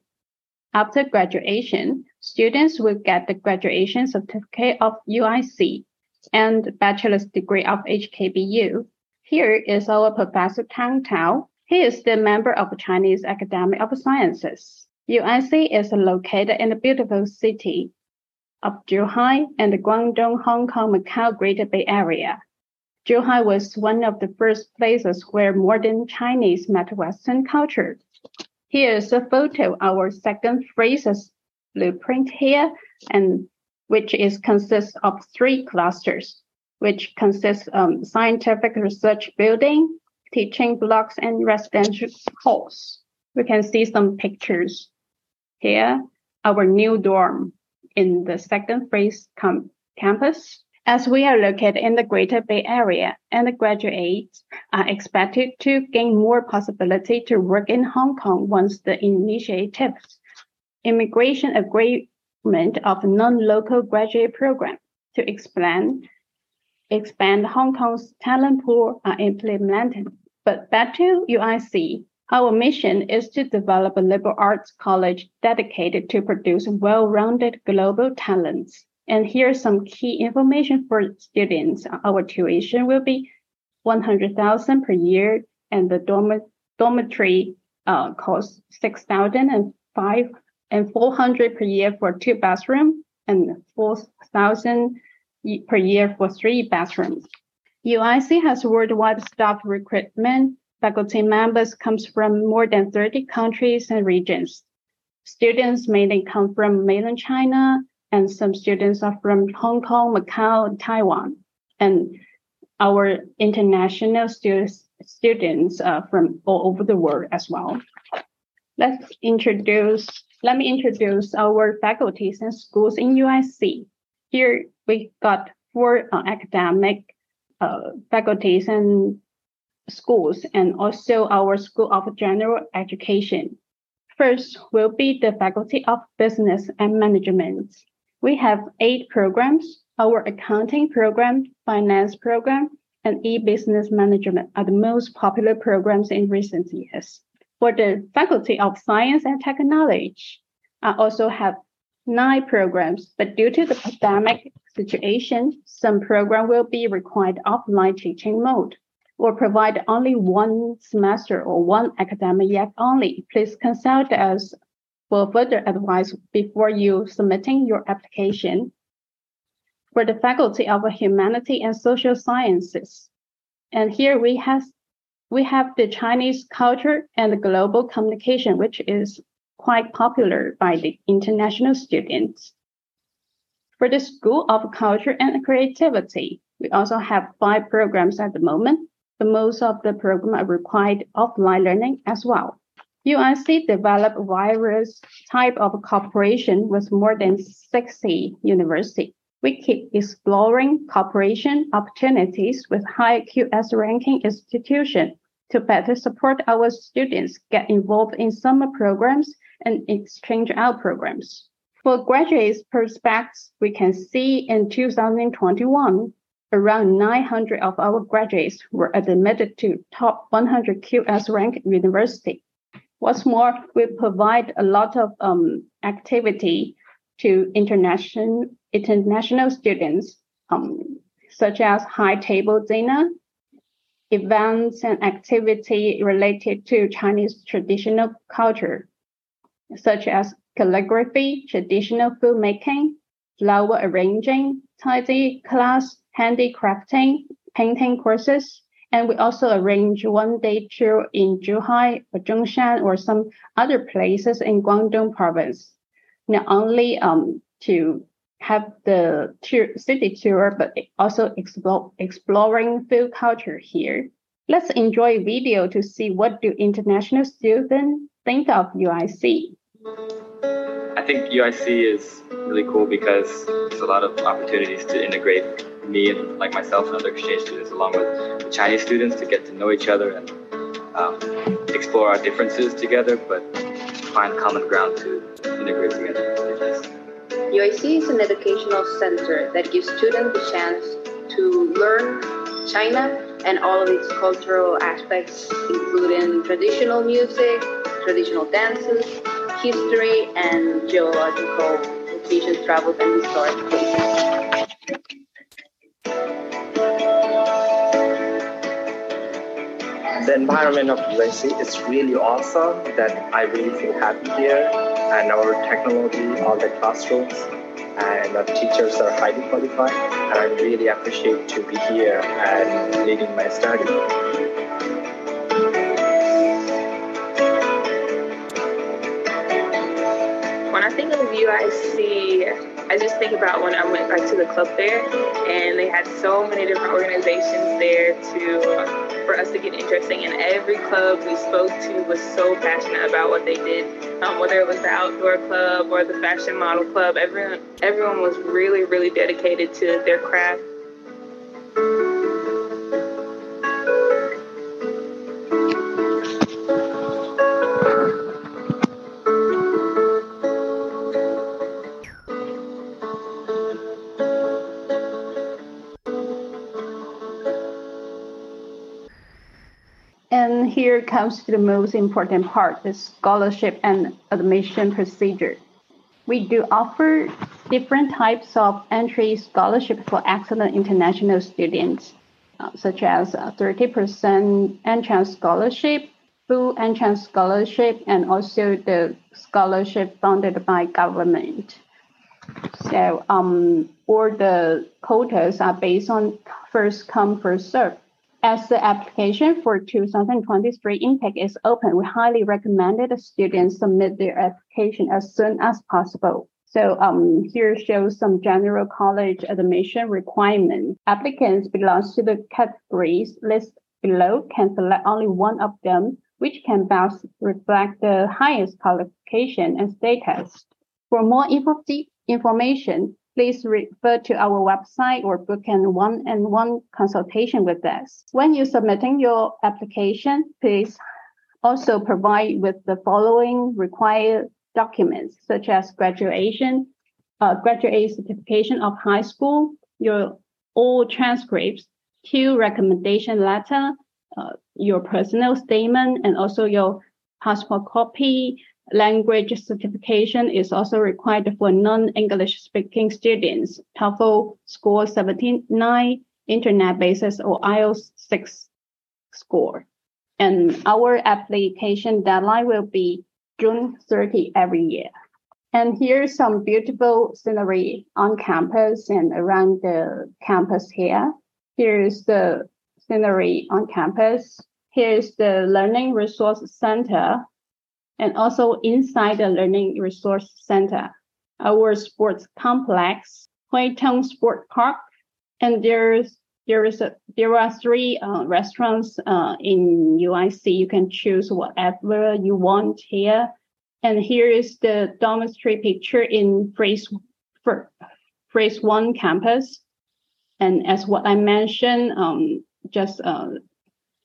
After graduation, students will get the graduation certificate of U I C and bachelor's degree of H K B U. Here is our Professor Tang Tao. He is the member of Chinese Academy of Sciences. U I C is located in the beautiful city of Zhuhai and the Guangdong, Hong Kong, Macau, Greater Bay Area. Zhuhai was one of the first places where modern Chinese met Western culture. Here is a photo, our second phase's blueprint here, and which is consists of three clusters, which consists um, scientific research building, teaching blocks, and residential halls. We can see some pictures here, our new dorm in the second phase com- campus, as we are located in the Greater Bay Area, and the graduates are expected to gain more possibility to work in Hong Kong once the initiative's immigration agreement of non-local graduate program to expand, expand Hong Kong's talent pool are implemented. But back to U I C, our mission is to develop a liberal arts college dedicated to produce well-rounded global talents. And here's some key information for students. Our tuition will be one hundred thousand dollars per year, and the dorm, dormitory uh, costs six thousand five hundred dollars and four hundred dollars per year for two bathrooms, and four thousand dollars per year for three bathrooms. U I C has worldwide staff recruitment. Faculty members comes from more than thirty countries and regions. Students mainly come from mainland China, and some students are from Hong Kong, Macau, and Taiwan. And our international students, students are from all over the world as well. Let's introduce, let me introduce our faculties and schools in U I C. Here we got four uh, academic uh, faculties and schools, and also our School of General Education. First will be the Faculty of Business and Management. We have eight programs, our accounting program, finance program, and e-business management are the most popular programs in recent years. For the Faculty of Science and Technology, I also have nine programs, but due to the pandemic situation, some programs will be required offline teaching mode or provide only one semester or one academic year only. Please consult us for further advice before you submitting your application. For the Faculty of Humanity and Social Sciences, and here we have we have the Chinese culture and global communication, which is quite popular by the international students. For the School of Culture and Creativity, we also have five programs at the moment, but most of the programs are required offline learning as well. U I C developed various type of cooperation with more than sixty universities. We keep exploring cooperation opportunities with high Q S ranking institutions to better support our students get involved in summer programs and exchange out programs. For graduates' prospects, we can see in two thousand twenty-one, around nine hundred of our graduates were admitted to top one hundred Q S ranked university. What's more, we provide a lot of um, activity to international international students, um, such as high table dinner, events and activity related to Chinese traditional culture, such as calligraphy, traditional food making, flower arranging, tidy class, handicrafting, painting courses. And we also arrange one-day tour in Zhuhai or Zhongshan or some other places in Guangdong province, not only um, to have the tour, city tour, but also explore, exploring food culture here. Let's enjoy a video to see what do international students think of U I C. I think U I C is really cool because there's a lot of opportunities to integrate me and like myself and other exchange students along with the Chinese students to get to know each other and um, explore our differences together, but find common ground to integrate together. U I C is an educational center that gives students the chance to learn China and all of its cultural aspects, including traditional music, traditional dances, history, and geological locations, travels, and historic places. The environment of U I C is really awesome, that I really feel happy here, and our technology, all the classrooms, and our teachers are highly qualified, and I really appreciate to be here and leading my study. When I think of U I C, I just think about when I went back to the club there, and they had so many different organizations there to for us to get interesting. And every club we spoke to was so passionate about what they did, um, whether it was the outdoor club or the fashion model club. Everyone, everyone was really, really dedicated to their craft And here comes to the most important part, the scholarship and admission procedure. We do offer different types of entry scholarship for excellent international students, uh, such as uh, thirty percent entrance scholarship, full entrance scholarship, and also the scholarship funded by government. So um, all the quotas are based on first come, first serve. As the application for two thousand twenty-three intake is open, we highly recommend that students submit their application as soon as possible. So um, here shows some general college admission requirements. Applicants belong to the categories listed below can select only one of them, which can best reflect the highest qualification and status. For more info- information, please refer to our website or book an one-on-one consultation with us. When you're submitting your application, please also provide with the following required documents, such as graduation, uh, graduate certification of high school, your oral transcripts, two recommendation letter, uh, your personal statement, and also your passport copy. Language certification is also required for non-English speaking students. TOEFL score seventy-nine, internet basis or I E L T S six score. And our application deadline will be June thirtieth every year. And here's some beautiful scenery on campus and around the campus here. Here's the scenery on campus. Here's the Learning Resource Center. And also inside the Learning Resource Center, our sports complex, Huitong Sport Park, and there's there is a, there are three uh, restaurants uh, in U I C. You can choose whatever you want here. And here is the dormitory picture in Phase Phase One campus. And as what I mentioned, um, just uh,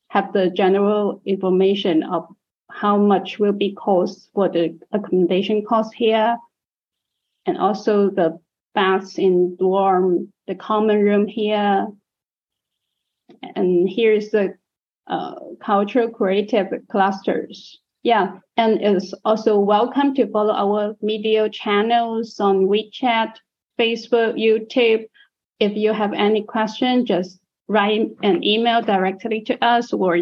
have the general information of how much will be cost for the accommodation cost here, and also the baths in dorm, the common room here. And here's the uh, cultural creative clusters. Yeah, and it's also welcome to follow our media channels on WeChat, Facebook, YouTube. If you have any question, just write an email directly to us or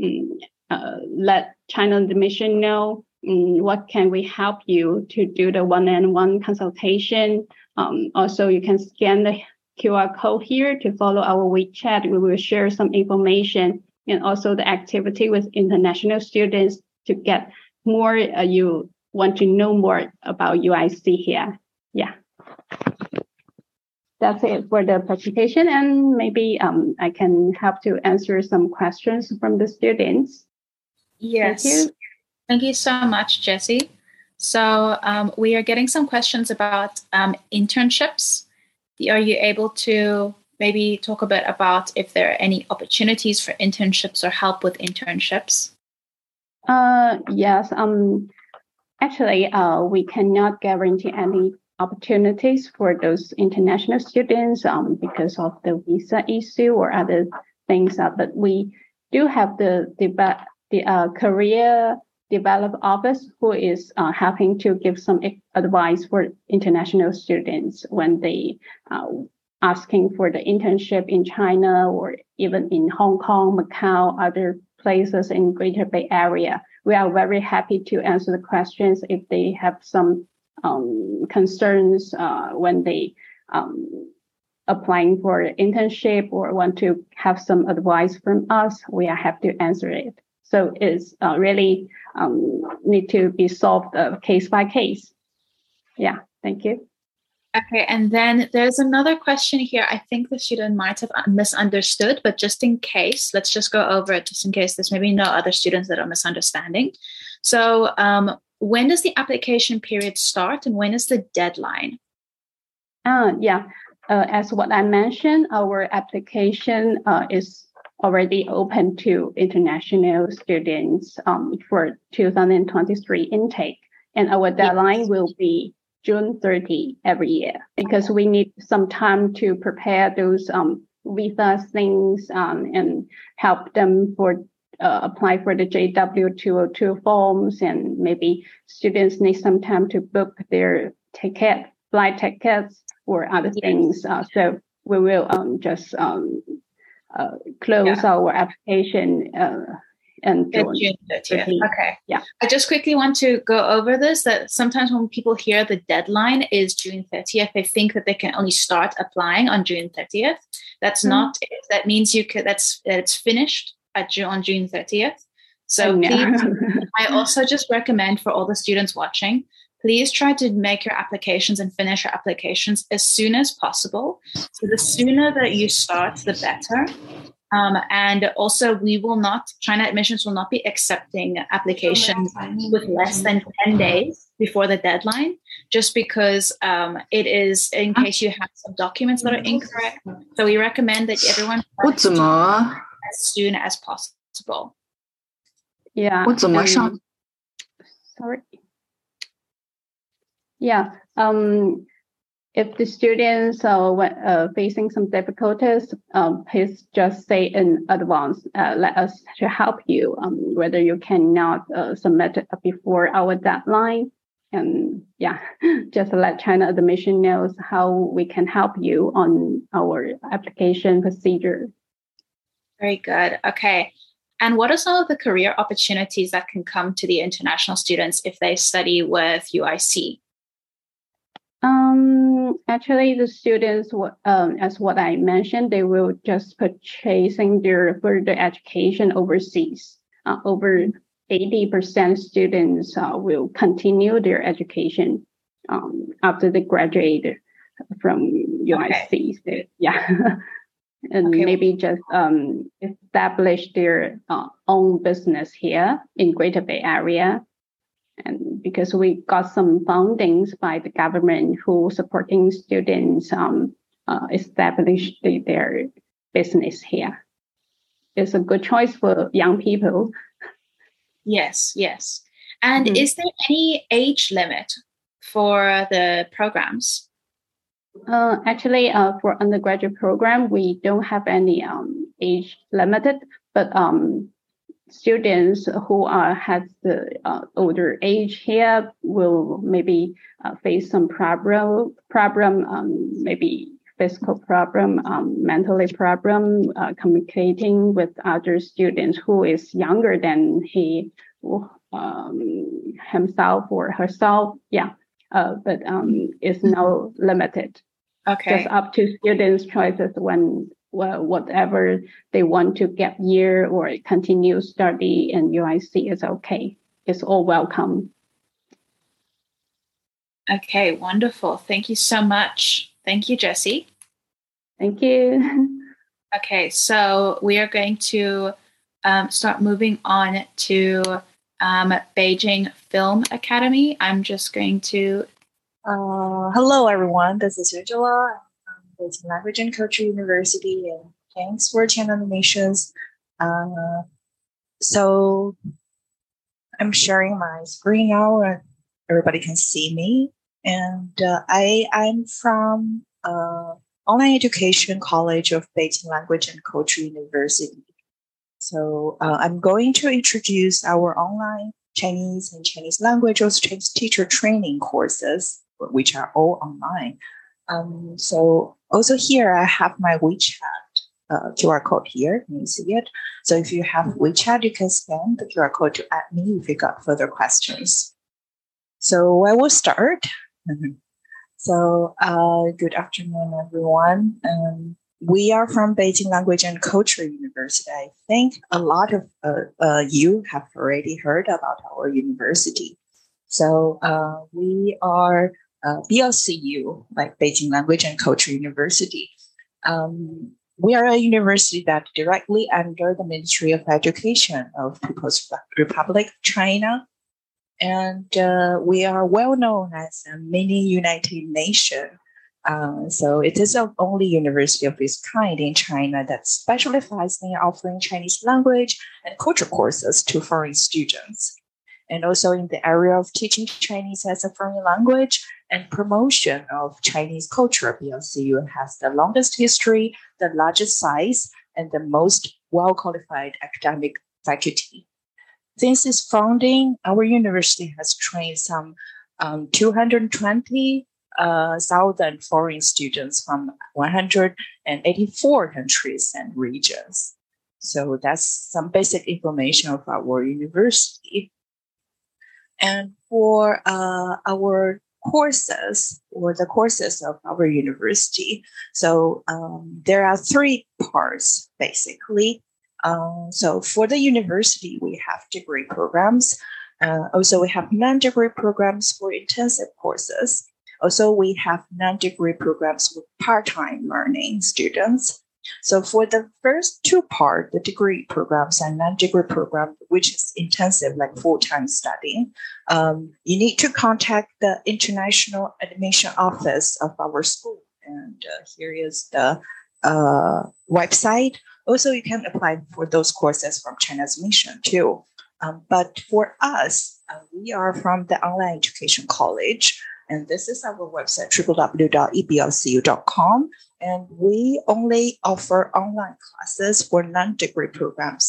um, Uh, let China Admission know um, what can we help you to do the one-on-one consultation. Um, also, you can scan the Q R code here to follow our WeChat. We will share some information and also the activity with international students to get more. Uh, you want to know more about U I C here. Yeah. That's it for the presentation. And maybe um, I can help to answer some questions from the students. Yes. Thank you. Thank you so much, Jessie. So um, we are getting some questions about um, internships. Are you able to maybe talk a bit about if there are any opportunities for internships or help with internships? Uh, yes. Um, actually, uh, we cannot guarantee any opportunities for those international students um, because of the visa issue or other things. Uh, but we do have the deba- the uh, career development office who is uh, helping to give some advice for international students when they uh, asking for the internship in China or even in Hong Kong, Macau, other places in Greater Bay Area. We are very happy to answer the questions if they have some um, concerns uh, when they um, applying for an internship or want to have some advice from us. We are happy to answer it. So it's uh, really um, need to be solved uh, case by case. Yeah, thank you. Okay, and then there's another question here. I think the student might have misunderstood, but just in case, let's just go over it just in case there's maybe no other students that are misunderstanding. So um, when does the application period start and when is the deadline? Uh, yeah, uh, as what I mentioned, our application uh, is already open to international students um, for two thousand twenty-three intake. And our deadline yes. will be June thirtieth every year, because we need some time to prepare those um, visa things um, and help them for uh, apply for the J W two oh two forms. And maybe students need some time to book their ticket, flight tickets or other yes. things. Uh, so we will um, just um, uh, close yeah. our application uh And June thirtieth. Okay. Yeah. I just quickly want to go over this, that sometimes when people hear the deadline is June thirtieth, they think that they can only start applying on June thirtieth. That's mm-hmm. not it. That means you could, that's, that it's finished at June, on June thirtieth. So I please, I also just recommend for all the students watching, please try to make your applications and finish your applications as soon as possible. So the sooner that you start, the better. Um, and also, we will not, China Admissions will not be accepting applications with less than ten days before the deadline, just because um, it is in case you have some documents that are incorrect. So we recommend that everyone starts as soon as possible. Yeah. Um, sorry. Yeah. Um, If the students are uh, facing some difficulties, um, please just say in advance, uh, let us to help you, um, whether you cannot uh, submit before our deadline. And yeah, just let China Admission knows how we can help you on our application procedure. Very good. Okay. And what are some of the career opportunities that can come to the international students if they study with U I C? Um, actually, the students, um, as what I mentioned, they will just purchasing their further education overseas. Uh, over eighty percent students uh, will continue their education um, after they graduate from U I C. Okay. So, yeah, and okay. maybe just um, establish their uh, own business here in Greater Bay Area. And because we got some fundings by the government who supporting students um, uh, establish the, their business here. It's a good choice for young people. Yes, yes. And mm-hmm. is there any age limit for the programs? Uh, actually, uh, for undergraduate program, we don't have any um, age limited, but um. students who are has the uh, older age here will maybe uh, face some problem, problem um, maybe physical problem, um, mentally problem, uh, communicating with other students who is younger than he um, himself or herself. Yeah, uh, but um, it's no limited. Okay, just up to students' choices when. Well, whatever they want to gap year or continue study in U I C is okay. It's all welcome. Okay, wonderful. Thank you so much. Thank you, Jessie. Thank you. Okay, so we are going to um, start moving on to um, Beijing Film Academy. I'm just going to... Uh, hello, everyone. This is Angela. Beijing Language and Culture University, and thanks for China Admissions. Uh, so I'm sharing my screen now, and everybody can see me. And uh, I I'm from uh, Online Education College of Beijing Language and Culture University. So uh, I'm going to introduce our online Chinese and Chinese language or Chinese teacher training courses, which are all online. Um, so also here, I have my WeChat uh, Q R code here. Can you see it? So if you have WeChat, you can scan the Q R code to add me if you got further questions. So I will start. Mm-hmm. So uh, good afternoon, everyone. Um, we are from Beijing Language and Culture University. I think a lot of uh, uh, you have already heard about our university. So uh, we are... Uh, B L C U, like Beijing Language and Culture University. Um, we are a university that directly under the Ministry of Education of People's Republic of China. And uh, we are well known as a mini United Nations Uh, so it is the only university of its kind in China that specializes in offering Chinese language and culture courses to foreign students. And also in the area of teaching Chinese as a foreign language and promotion of Chinese culture, B L C U has the longest history, the largest size, and the most well-qualified academic faculty. Since its founding, our university has trained some um, two hundred twenty Uh, thousand foreign students from one hundred eighty-four countries and regions. So that's some basic information of our university. And for uh, our courses, or the courses of our university, so um, there are three parts, basically. Um, so for the university, we have degree programs. Uh, also, we have non-degree programs for intensive courses. Also, we have non-degree programs with part-time learning students. So for the first two parts, the degree programs and non-degree program, which is intensive, like full-time studying, um, you need to contact the International Admission Office of our school. And uh, here is the uh, website. Also, you can apply for those courses from China Admissions too. Um, but for us, uh, we are from the Online Education College. And this is our website, w w w dot e b l c u dot com. And we only offer online classes for non-degree programs,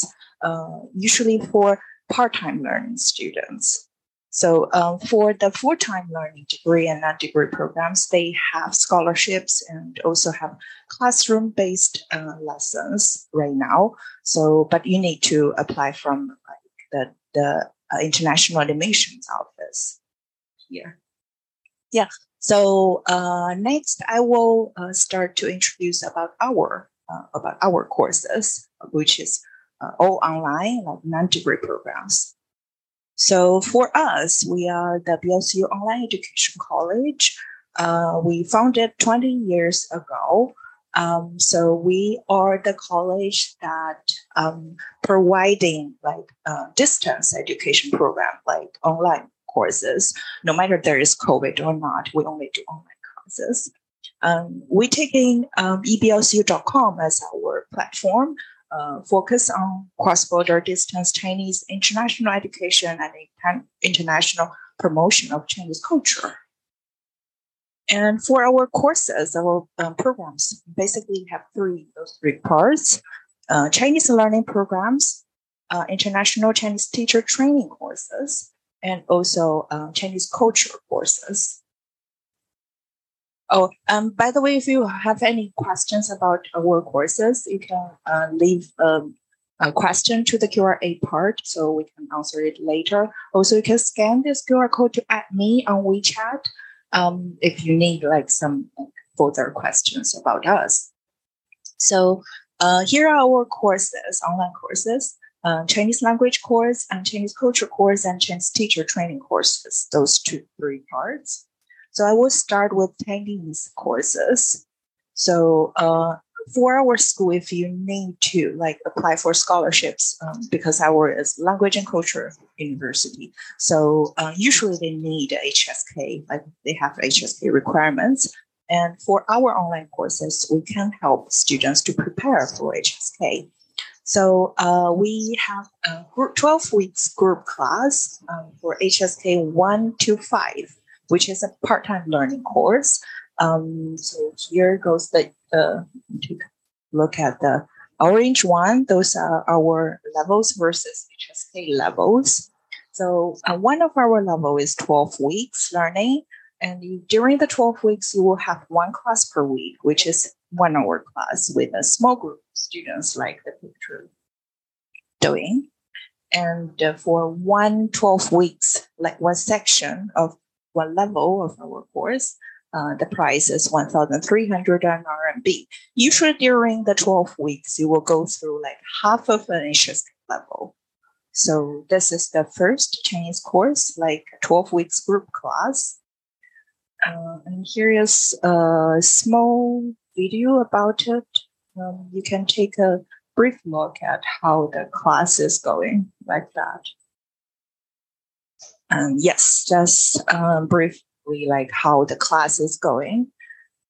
uh, usually for part-time learning students. So um, for the full-time learning degree and non-degree programs, they have scholarships and also have classroom-based uh, lessons right now. So, but you need to apply from like, the, the uh, International Admissions Office here. Yeah, so uh, next I will uh, start to introduce about our uh, about our courses, which is uh, all online, like non-degree programs. So for us, we are the B L C U Online Education College. Uh, we founded twenty years ago. Um, so we are the college that um, providing like uh, distance education program, like online courses, no matter there is COVID or not, we only do online classes. Um, we take in um, e b l c u dot com as our platform, uh, focus on cross-border distance Chinese international education and international promotion of Chinese culture. And for our courses, our um, programs basically have three those three parts: uh, Chinese learning programs, uh, international Chinese teacher training courses, and also uh, Chinese culture courses. Oh, um, by the way, if you have any questions about our courses, you can uh, leave um, a question to the Q R A part, so we can answer it later. Also, you can scan this Q R code to add me on WeChat um, if you need like some further questions about us. So uh, here are our courses, online courses. Uh, Chinese language course and Chinese culture course and Chinese teacher training courses, those two, three parts. So I will start with Chinese courses. So uh, for our school, if you need to like apply for scholarships, um, because our is language and culture university. So uh, usually they need H S K, like they have H S K requirements. And for our online courses, we can help students to prepare for H S K. So uh, we have a group, twelve weeks group class um, for H S K one to five, which is a part-time learning course. Um, so here goes the, uh, take a look at the orange one. Those are our levels versus H S K levels. So uh, one of our level is twelve weeks learning. And you, during the twelve weeks, you will have one class per week, which is one hour class with a small group students like the picture doing. And uh, for one twelve weeks, like one section of one level of our course, uh, the price is one thousand three hundred R M B. Usually during the twelve weeks, you will go through like half of an H S K level. So this is the first Chinese course, like twelve weeks group class. Uh, and here is a small video about it. Um, you can take a brief look at how the class is going, like that. Um, yes, just um, briefly, like how the class is going.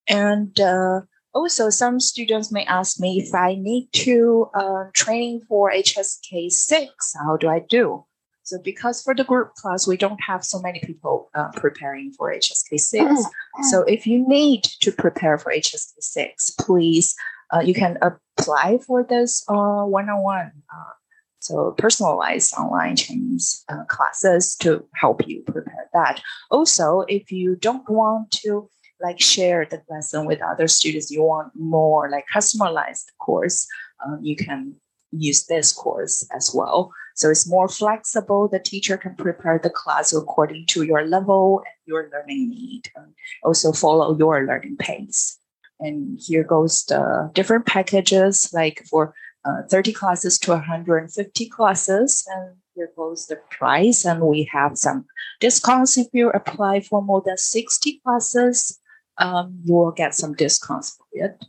And uh, also, some students may ask me if I need to uh, train for H S K six, how do I do? So because for the group class, we don't have so many people uh, preparing for H S K six. Mm-hmm. So if you need to prepare for H S K six, please, uh, you can apply for this uh, one-on-one. Uh, so personalized online Chinese uh, classes to help you prepare that. Also, if you don't want to like share the lesson with other students, you want more like customized course, um, you can use this course as well. So it's more flexible. The teacher can prepare the class according to your level and your learning need. And also follow your learning pace. And here goes the different packages, like for uh, thirty classes to one hundred fifty classes. And here goes the price. And we have some discounts. If you apply for more than sixty classes, um, you will get some discounts for it.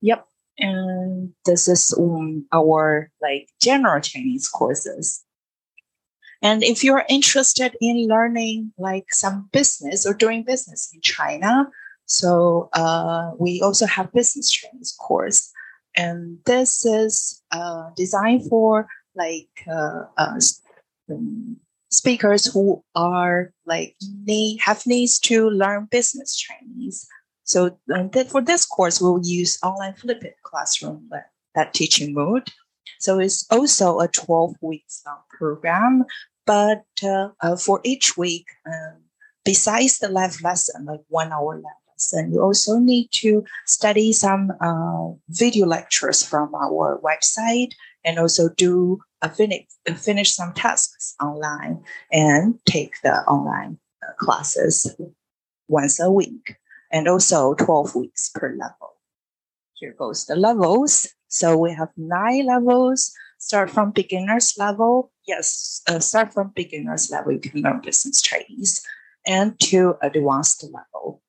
Yep. And this is um, our like general Chinese courses. And if you're interested in learning like some business or doing business in China, so uh, we also have business Chinese course. And this is uh, designed for like uh, uh, speakers who are like need, have needs to learn business Chinese. So for this course, we'll use online flipped classroom, that teaching mode. So it's also a twelve-week long program, but uh, uh, for each week, um, besides the live lesson, like one-hour live lesson, you also need to study some uh, video lectures from our website and also do a finish, finish some tasks online and take the online uh, classes once a week. And also twelve weeks per level. Here goes the levels. So we have nine levels. Start from beginner's level. Yes, uh, start from beginner's level. You can learn business Chinese. And to advanced level.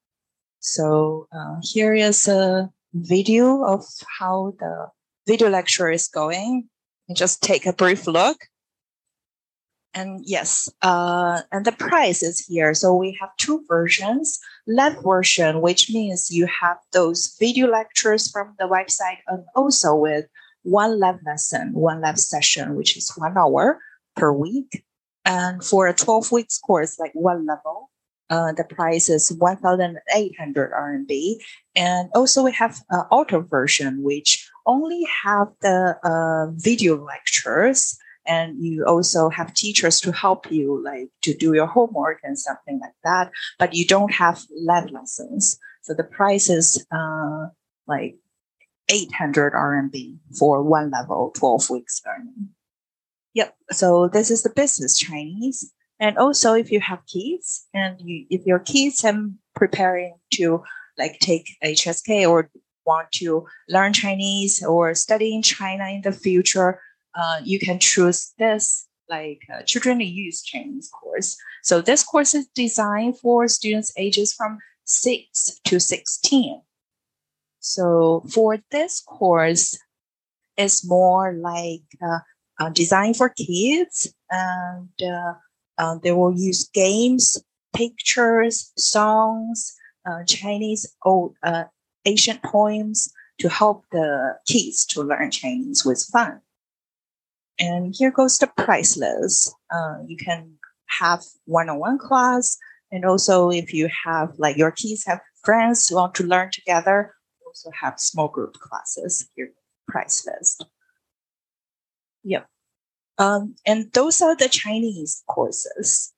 So uh, here is a video of how the video lecture is going. And just take a brief look. And yes, uh, and the price is here. So we have two versions. Live version, which means you have those video lectures from the website, and also with one live lesson, one live session, which is one hour per week. And for a twelve weeks course, like one level, uh, the price is one thousand eight hundred R M B. And also we have an uh, auto version, which only have the uh, video lectures. And you also have teachers to help you, like to do your homework and something like that. But you don't have live lessons. So the price is uh, like eight hundred R M B for one level, twelve weeks learning. Yep. So this is the business Chinese. And also if you have kids and you, if your kids are preparing to like take H S K or want to learn Chinese or study in China in the future, Uh, you can choose this like uh, children and youth Chinese course. So this course is designed for students ages from six to sixteen. So for this course, it's more like uh, uh, designed for kids, and uh, uh, they will use games, pictures, songs, uh, Chinese old uh, ancient poems to help the kids to learn Chinese with fun. And here goes the price list. Uh, you can have one-on-one class. And also if you have, like your kids have friends who want to learn together, also have small group classes. Here, price list. Yep. Um, and those are the Chinese courses.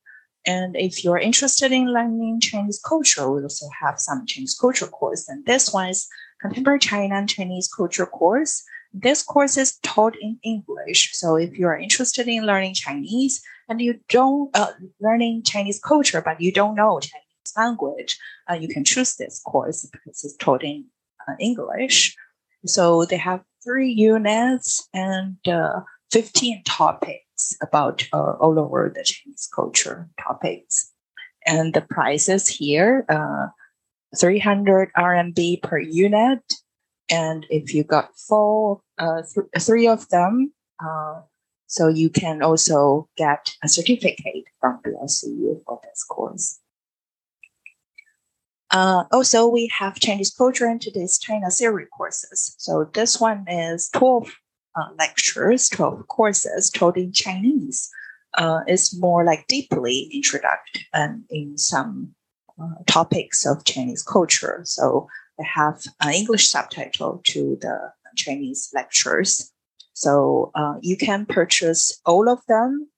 And if you're interested in learning Chinese culture, we also have some Chinese culture course. And this one is Contemporary China and Chinese Culture course. This course is taught in English. So if you are interested in learning Chinese and you don't uh, learning Chinese culture, but you don't know Chinese language, uh, you can choose this course because it's taught in uh, English. So they have three units and uh, fifteen topics about uh, all over the Chinese culture topics. And the price is here, uh, three hundred R M B per unit. And if you got four, uh, th- three of them, uh, so you can also get a certificate from B L C U for this course. Uh, also, we have Chinese culture and today's China series courses. So this one is twelve uh, lectures, twelve courses taught in Chinese. Uh, it's more like deeply introduced and in some uh, topics of Chinese culture. So they have an English subtitle to the Chinese lectures. So uh, you can purchase all of them,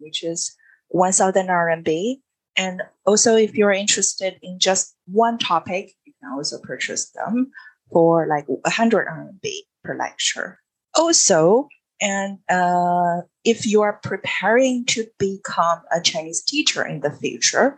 which is one thousand R M B. And also, if you're interested in just one topic, you can also purchase them for like one hundred R M B per lecture. Also, and uh, if you are preparing to become a Chinese teacher in the future,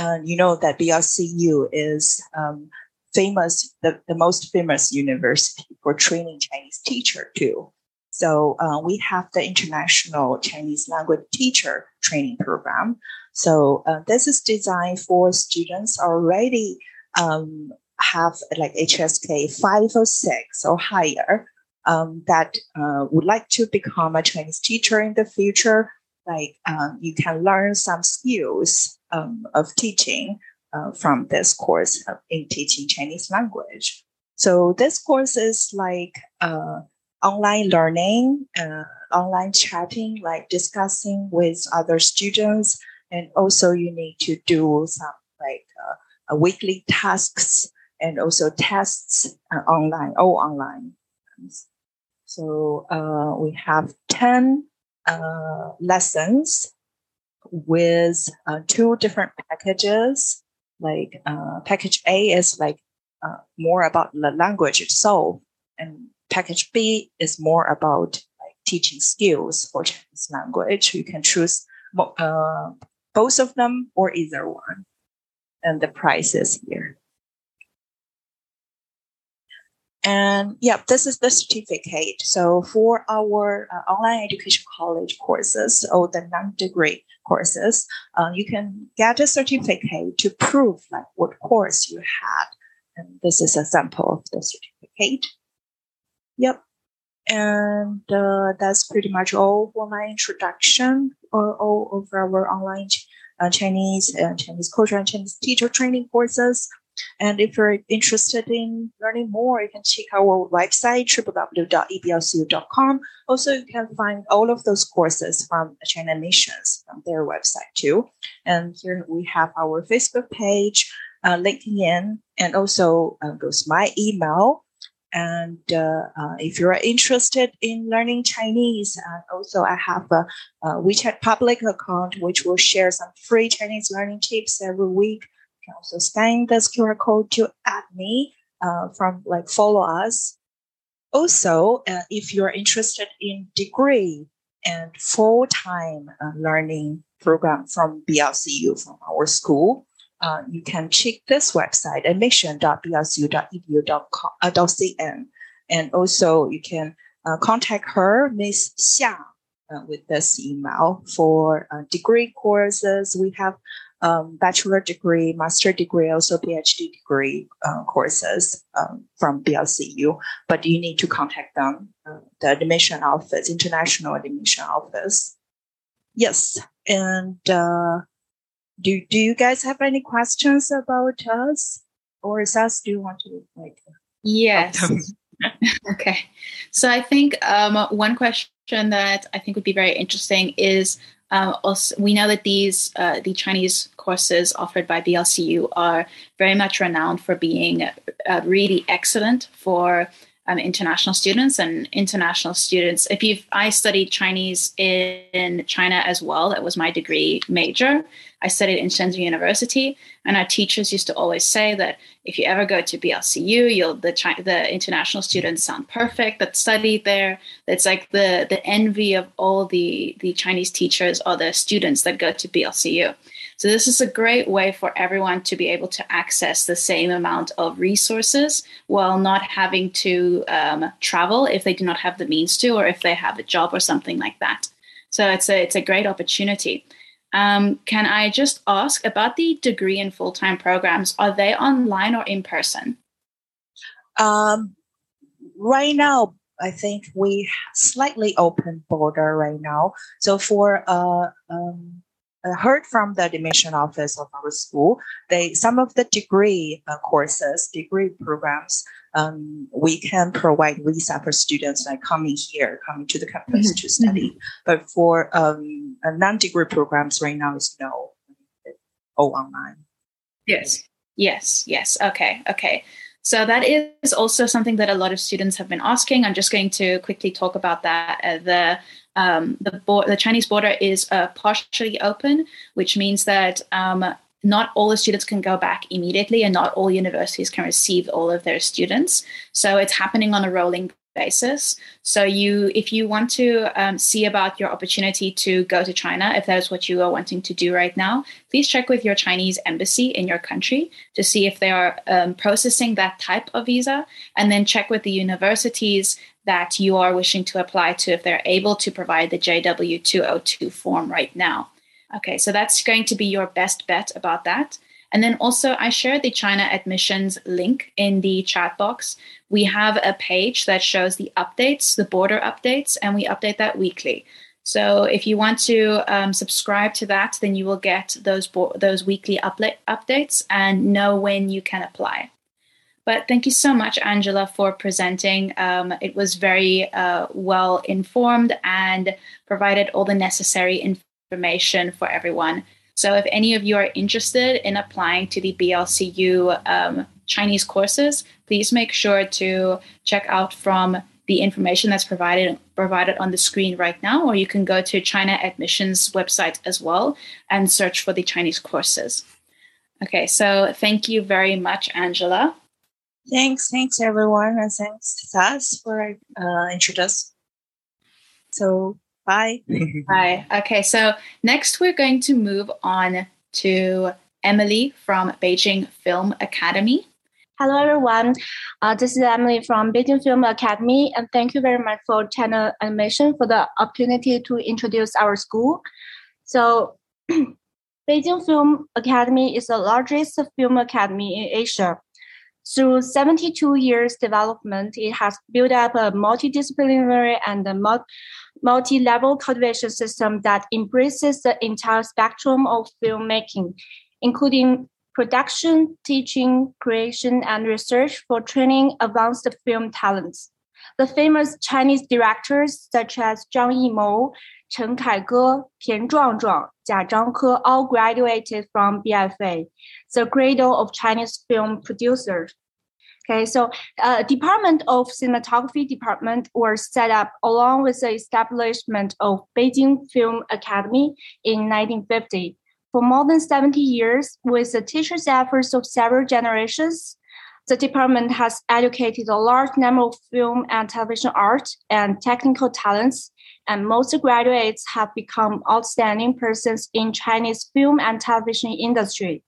uh, you know that B L C U is um, famous, the, the most famous university for training Chinese teacher too. So uh, we have the International Chinese Language Teacher Training Program. So uh, this is designed for students already um, have like H S K five or six or higher um, that uh, would like to become a Chinese teacher in the future. Like um, you can learn some skills um, of teaching uh, from this course in teaching Chinese language. So this course is like uh, online learning, uh, online chatting, like discussing with other students. And also you need to do some like uh, weekly tasks and also tests uh, online, all online. So uh, we have ten uh, lessons with uh, two different packages. Like uh, package A is like uh, more about the language itself. And package B is more about like teaching skills for Chinese language. You can choose uh, both of them or either one. And the price is here. And yeah, this is the certificate. So for our uh, online education college courses or the non-degree courses, uh, you can get a certificate to prove like what course you had. And this is a sample of the certificate. Yep. And uh, that's pretty much all for my introduction or all of our online uh, Chinese uh, Chinese culture and Chinese teacher training courses. And if you're interested in learning more, you can check our website, w w w dot e b l c u dot com. Also, you can find all of those courses from China Admissions on their website too. And here we have our Facebook page, uh, LinkedIn, and also uh, goes my email. And uh, uh, if you're interested in learning Chinese, uh, also I have a, a WeChat public account, which will share some free Chinese learning tips every week. You can also scan this Q R code to add me uh, from like follow us. Also, uh, if you're interested in degree and full-time uh, learning program from B L C U, from our school, Uh, you can check this website, admission dot b l c u dot e d u dot c n. And also you can uh, contact her, Miss Xia, uh, with this email for uh, degree courses. We have um, bachelor degree, master degree, also PhD degree uh, courses um, from B L C U. But you need to contact them, uh, the admission office, international admission office. Yes, and... Uh, Do do you guys have any questions about us? Or Sas, do you want to like Yes. Okay. So I think um, one question that I think would be very interesting is um, also we know that these uh, the Chinese courses offered by B L C U are very much renowned for being uh, really excellent for Um, international students and international students. If you've, I studied Chinese in China as well. That was my degree major. I studied in Shenzhen University, and our teachers used to always say that if you ever go to B L C U, you'll the China, the international students sound perfect that studied there. It's like the the envy of all the the Chinese teachers or the students that go to B L C U. So this is a great way for everyone to be able to access the same amount of resources while not having to um, travel if they do not have the means to, or if they have a job or something like that. So it's a it's a great opportunity. Um, can I just ask about the degree and full-time programs? Are they online or in person? Um, right now, I think we slightly open border right now. So for uh, um, heard from the admission office of our school, they some of the degree uh, courses, degree programs, um, we can provide visa for students like coming here, coming to the campus mm-hmm. to study. Mm-hmm. But for um, non-degree programs right now, it's no, it's all online. Yes, yes, yes. Okay, okay. So that is also something that a lot of students have been asking. I'm just going to quickly talk about that. Uh, the um, the, bo- the Chinese border is uh, partially open, which means that um, not all the students can go back immediately and not all universities can receive all of their students. So it's happening on a rolling basis. So you, if you want to um, see about your opportunity to go to China, if that is what you are wanting to do right now, please check with your Chinese embassy in your country to see if they are um, processing that type of visa, and then check with the universities that you are wishing to apply to if they're able to provide the J W two oh two form right now. Okay, so that's going to be your best bet about that. And then also I shared the China Admissions link in the chat box. We have a page that shows the updates, the border updates, and we update that weekly. So if you want to um, subscribe to that, then you will get those bo- those weekly upla- updates and know when you can apply. But thank you so much, Angela, for presenting. Um, it was very uh, well informed and provided all the necessary information for everyone. So if any of you are interested in applying to the B L C U um, Chinese courses, please make sure to check out from the information that's provided provided on the screen right now, or you can go to China Admissions website as well and search for the Chinese courses. Okay, so thank you very much, Angela. Thanks, thanks everyone, and thanks to Sas for uh, introducing. So. Bye. Bye. Okay, so next we're going to move on to Emily from Beijing Film Academy. Hello, everyone. Uh, this is Emily from Beijing Film Academy, and thank you very much for China Admission for the opportunity to introduce our school. So, Beijing Film Academy is the largest film academy in Asia. Through seventy-two years development, it has built up a multidisciplinary and a multi- multi-level cultivation system that embraces the entire spectrum of filmmaking, including production, teaching, creation, and research for training advanced film talents. The famous Chinese directors such as Zhang Yimou, Chen Kaige, Tian Zhuangzhuang, Jia Zhangke all graduated from B F A, the cradle of Chinese film producers. Okay, so uh, Department of Cinematography Department was set up along with the establishment of Beijing Film Academy in nineteen fifty. For more than seventy years, with the teachers' efforts of several generations, the department has educated a large number of film and television art and technical talents, and most graduates have become outstanding persons in Chinese film and television industry.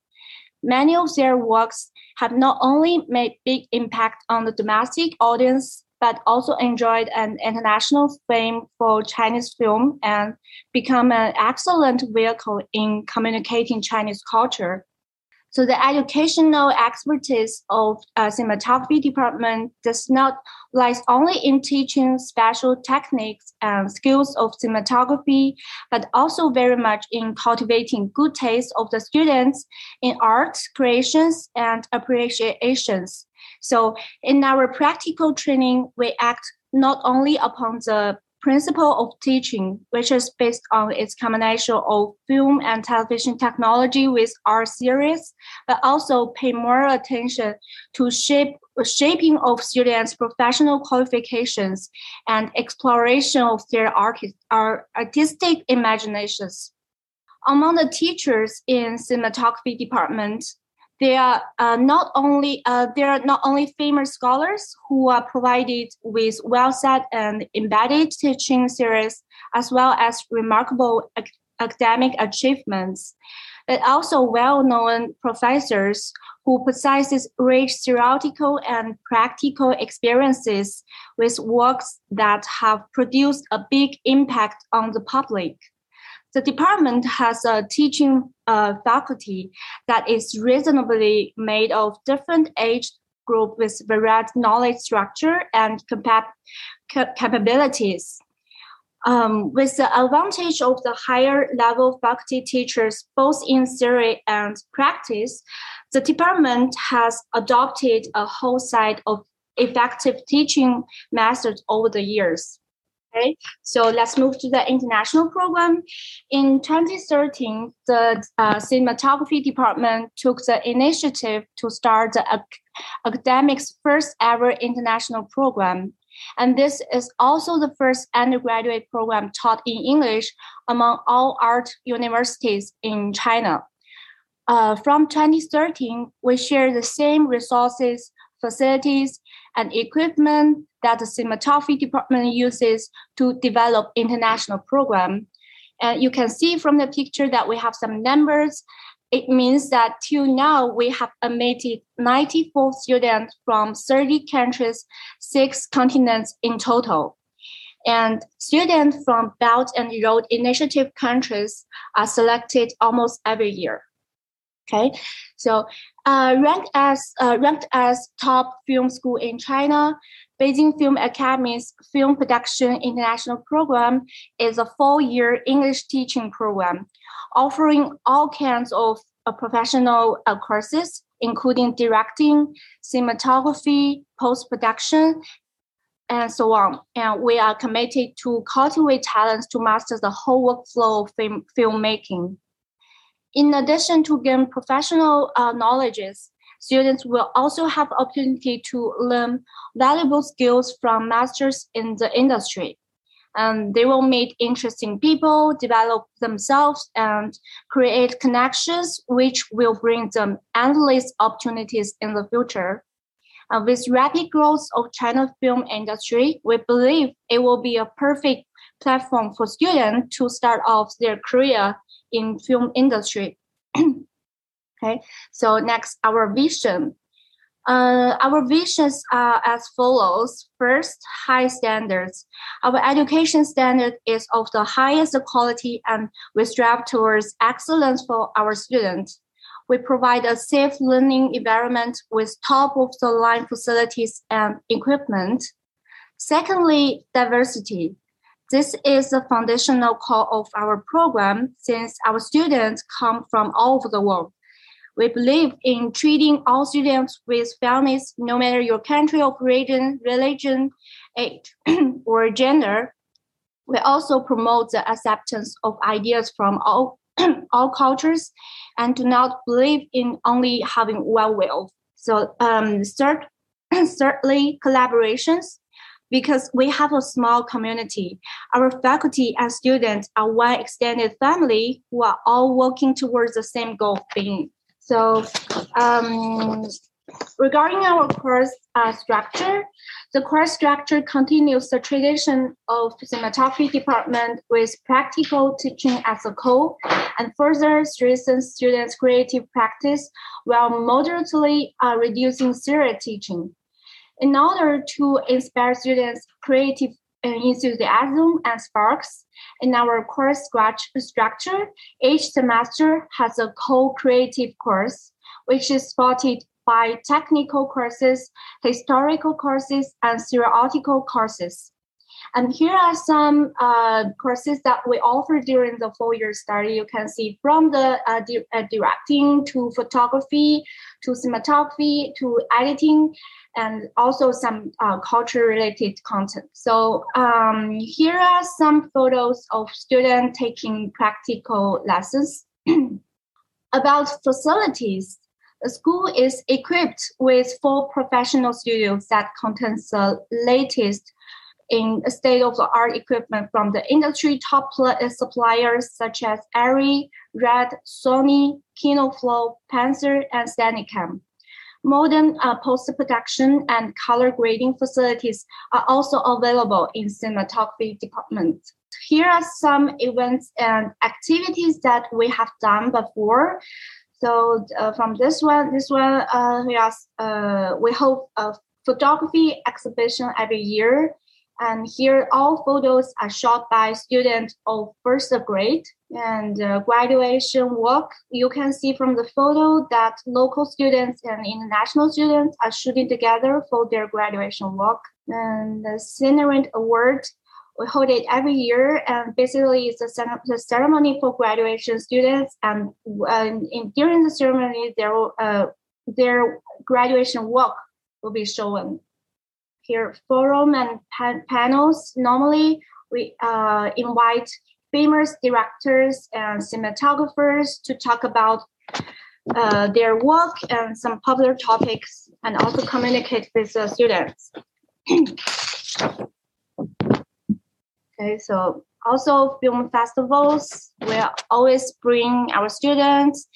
Many of their works have not only made big impact on the domestic audience, but also enjoyed an international fame for Chinese film and become an excellent vehicle in communicating Chinese culture. So the educational expertise of uh, cinematography department does not lies only in teaching special techniques and skills of cinematography, but also very much in cultivating good taste of the students in art creations and appreciations. So in our practical training, we act not only upon the principle of teaching, which is based on its combination of film and television technology with art series, but also pay more attention to shape, shaping of students' professional qualifications and exploration of their art, artistic imaginations. Among the teachers in cinematography department, They are uh, not only uh, they are not only famous scholars who are provided with well-set and embedded teaching series, as well as remarkable ac- academic achievements, but also well-known professors who possess rich theoretical and practical experiences with works that have produced a big impact on the public. The department has a teaching uh, faculty that is reasonably made of different age groups with varied knowledge structure and cap- cap- capabilities. Um, with the advantage of the higher level faculty teachers, both in theory and practice, the department has adopted a whole side of effective teaching methods over the years. Okay, so let's move to the international program. In twenty thirteen, the uh, cinematography department took the initiative to start the ac- academic's first ever international program. And this is also the first undergraduate program taught in English among all art universities in China. Uh, from twenty thirteen, we share the same resources, facilities, and equipment that the cinematography department uses to develop international program. And you can see from the picture that we have some numbers. It means that till now, we have admitted ninety-four students from thirty countries, six continents in total. And students from Belt and Road Initiative countries are selected almost every year. Okay, so uh, ranked as uh, ranked as top film school in China, Beijing Film Academy's Film Production International Program is a four-year English teaching program, offering all kinds of uh, professional uh, courses, including directing, cinematography, post-production, and so on. And we are committed to cultivate talents to master the whole workflow of film, filmmaking. In addition to gain professional uh, knowledges, students will also have opportunity to learn valuable skills from masters in the industry. And they will meet interesting people, develop themselves, and create connections, which will bring them endless opportunities in the future. Uh, with rapid growth of China's film industry, we believe it will be a perfect platform for students to start off their career in film industry. Okay, so next, our vision. Uh, our visions are as follows. First, high standards. Our education standard is of the highest quality, and we strive towards excellence for our students. We provide a safe learning environment with top-of-the-line facilities and equipment. Secondly, diversity. This is the foundational core of our program, since our students come from all over the world. We believe in treating all students with fairness, no matter your country of origin, religion, age, or gender. We also promote the acceptance of ideas from all, all cultures, and do not believe in only having one way of. So um, third, thirdly, collaborations. Because we have a small community, our faculty and students are one extended family who are all working towards the same goal of being. So um, regarding our course uh, structure, the course structure continues the tradition of cinematography department with practical teaching as a core, and further strengthens students' creative practice while moderately uh, reducing theory teaching. In order to inspire students' creative enthusiasm and sparks, in our course structure, each semester has a co-creative course, which is supported by technical courses, historical courses, and theoretical courses. And here are some uh, courses that we offer during the four-year study. You can see from the uh, di- uh, directing to photography, to cinematography, to editing, and also some uh, culture-related content. So um, here are some photos of students taking practical lessons. About facilities, the school is equipped with four professional studios that contains the latest in state-of-the-art equipment from the industry top suppliers such as Arri, Red, Sony, Kinoflow, Panzer, and Steadicam. Modern uh, post-production and color grading facilities are also available in cinematography department. Here are some events and activities that we have done before. So uh, from this one, this one, uh, we, are, uh, we hope a photography exhibition every year. And here, all photos are shot by students of first grade. And uh, graduation walk, you can see from the photo that local students and international students are shooting together for their graduation walk. And the Cinerant Award We hold it every year, and basically it's a ceremony for graduation students. And, and in, during the ceremony, their uh, their graduation walk will be shown. Here, forum and pan- panels. Normally, we uh, invite famous directors and cinematographers to talk about uh, their work and some popular topics, and also communicate with the students. Okay, so also film festivals will always bring our students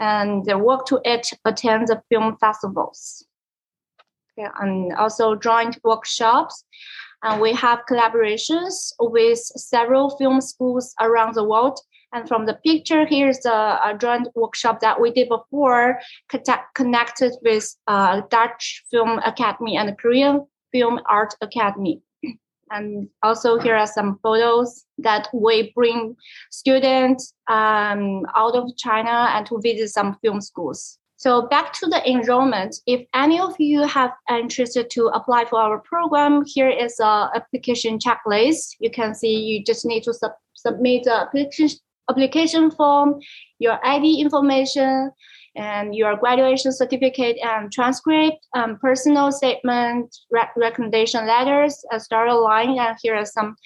and their work to it, attend the film festivals. Okay, and also joint workshops. And we have collaborations with several film schools around the world. And from the picture, here's a, a joint workshop that we did before, connect, connected with uh, Dutch Film Academy and Korean Film Art Academy. And also here are some photos that we bring students um, out of China and to visit some film schools. So back to the enrollment. If any of you have interested to apply for our program, here is an application checklist. You can see you just need to sub- submit the application, application form, your I D information, and your graduation certificate and transcript, um, personal statement, rec- recommendation letters, a starter line, and here are some.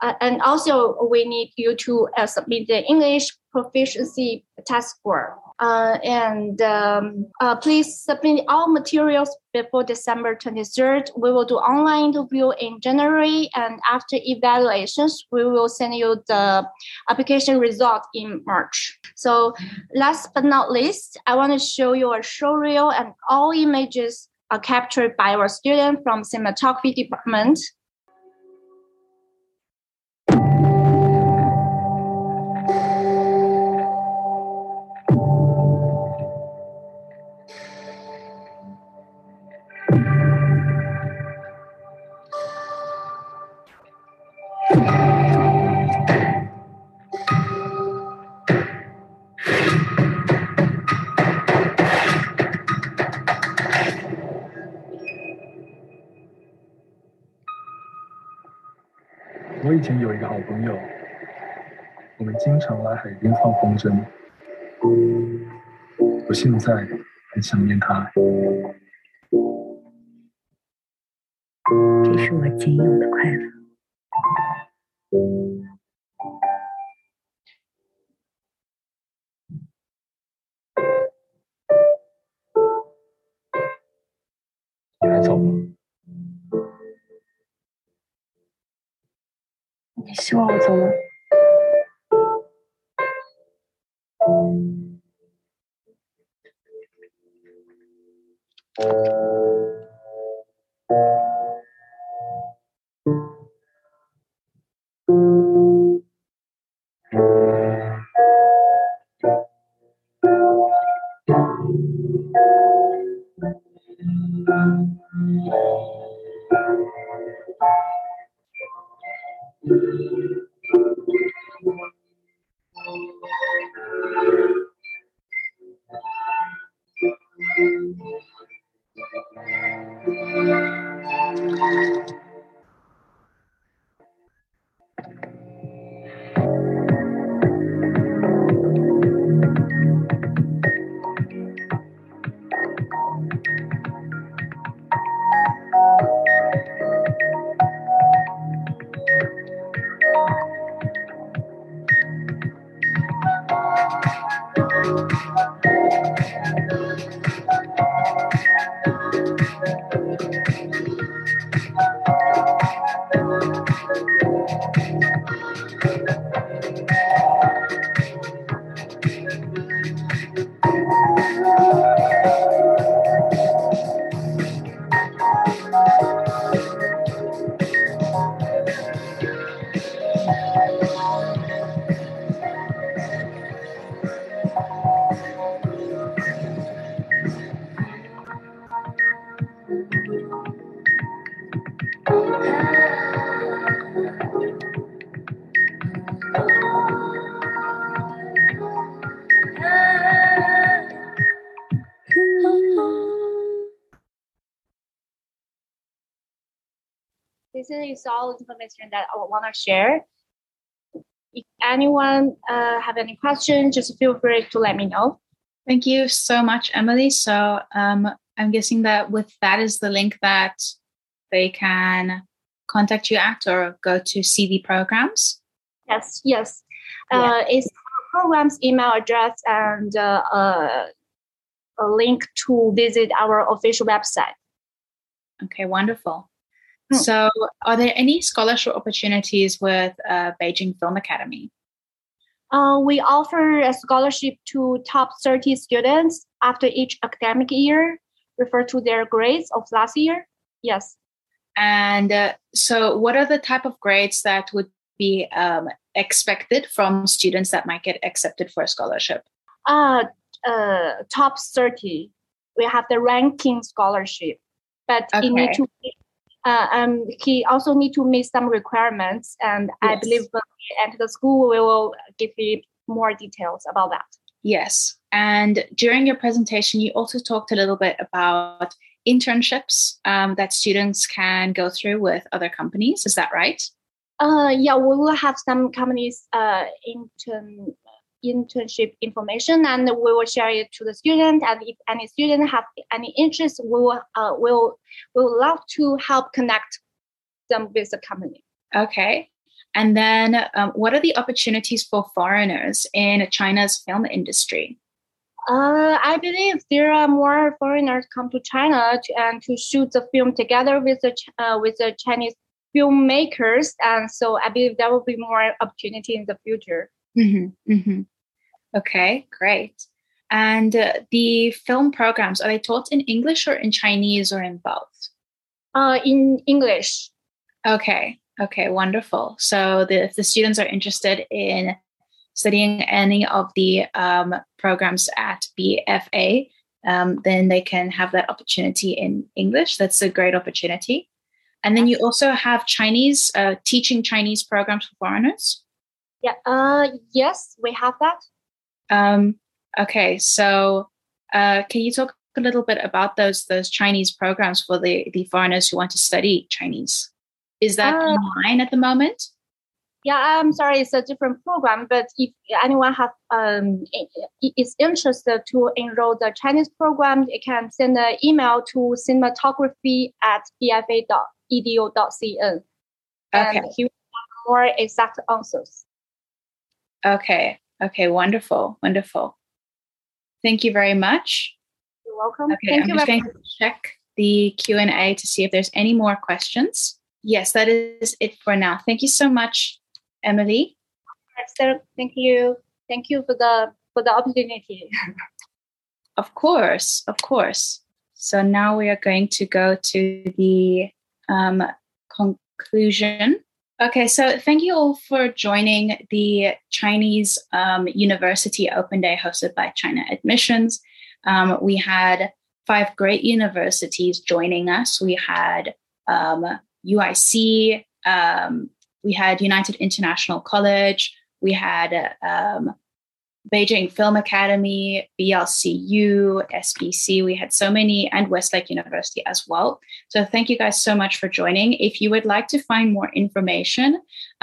Uh, and also, we need you to uh, submit the English proficiency test score. Uh, and um, uh, please submit all materials before December twenty-third. We will do online interview in January, and after evaluations, we will send you the application result in March. So last but not least, I want to show you a showreel, and all images are captured by our student from cinematography department.我已经有一个好朋友，我们经常来海滨放风筝，这是我仅有的快乐。你还走吗？你希望我走吗？ Thank you. Jason is all information that I want to share. If anyone uh, have any questions, just feel free to let me know. Thank you so much, Emily. So um, I'm guessing that with that is the link that they can contact you at or go to see the programs? Yes, yes. Uh, yeah. It's program's email address and uh, uh, a link to visit our official website. Okay, wonderful. Hmm. So are there any scholarship opportunities with uh, Beijing Film Academy? Uh, we offer a scholarship to top thirty students after each academic year, referred to their grades of last year. Yes. And uh, so what are the type of grades that would be um, expected from students that might get accepted for a scholarship? Uh, uh, top thirty. We have the ranking scholarship. But okay. it need to, uh, um, he also need to meet some requirements. And yes. I believe when we enter the school, we will give you more details about that. Yes. And during your presentation, you also talked a little bit about internships um, that students can go through with other companies. Is that right? Uh, yeah, we will have some companies' uh, intern internship information, and we will share it to the student. And if any student have any interest, we will uh, will will love to help connect them with the company. Okay, and then um, what are the opportunities for foreigners in China's film industry? Uh, I believe there are more foreigners come to China to, and to shoot the film together with the uh, with the Chinese filmmakers, and so I believe there will be more opportunity in the future. Mm-hmm, mm-hmm. Okay, great. And uh, the film programs, are they taught in English or in Chinese or in both? Uh, in English. Okay, okay, wonderful. So the, if the students are interested in studying any of the um, programs at B F A, um, then they can have that opportunity in English. That's a great opportunity. And then you also have Chinese, uh, teaching Chinese programs for foreigners? Yeah. Uh, yes, we have that. Um, okay. So uh, can you talk a little bit about those those Chinese programs for the, the foreigners who want to study Chinese? Is that uh, online at the moment? Yeah, I'm sorry. It's a different program. But if anyone have um, is interested to enroll the Chinese program, you can send an email to cinematography at b f a dot e d u dot c n. Okay. And he will have more exact answers. Okay. Okay. Wonderful. Wonderful. Thank you very much. You're welcome. Okay. Thank I'm you just going much. to check the Q and A to see if there's any more questions. Yes, that is it for now. Thank you so much, Emily. Thank you. Thank you for the for the opportunity. Of course. Of course. So now we are going to go to the um, conclusion. Okay, so thank you all for joining the Chinese um, University Open Day hosted by China Admissions. Um, we had five great universities joining us. We had um, U I C, um, we had United International College, we had um, Beijing Film Academy, B L C U, S B C, we had so many, and Westlake University as well. So thank you guys so much for joining. If you would like to find more information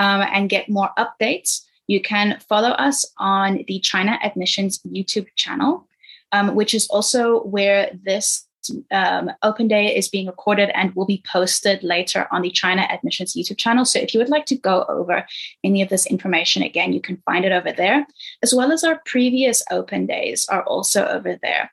um, and get more updates, you can follow us on the China Admissions YouTube channel, um, which is also where this um, open day is being recorded and will be posted later on the China Admissions YouTube channel. So if you would like to go over any of this information again, you can find it over there, as well as our previous open days are also over there.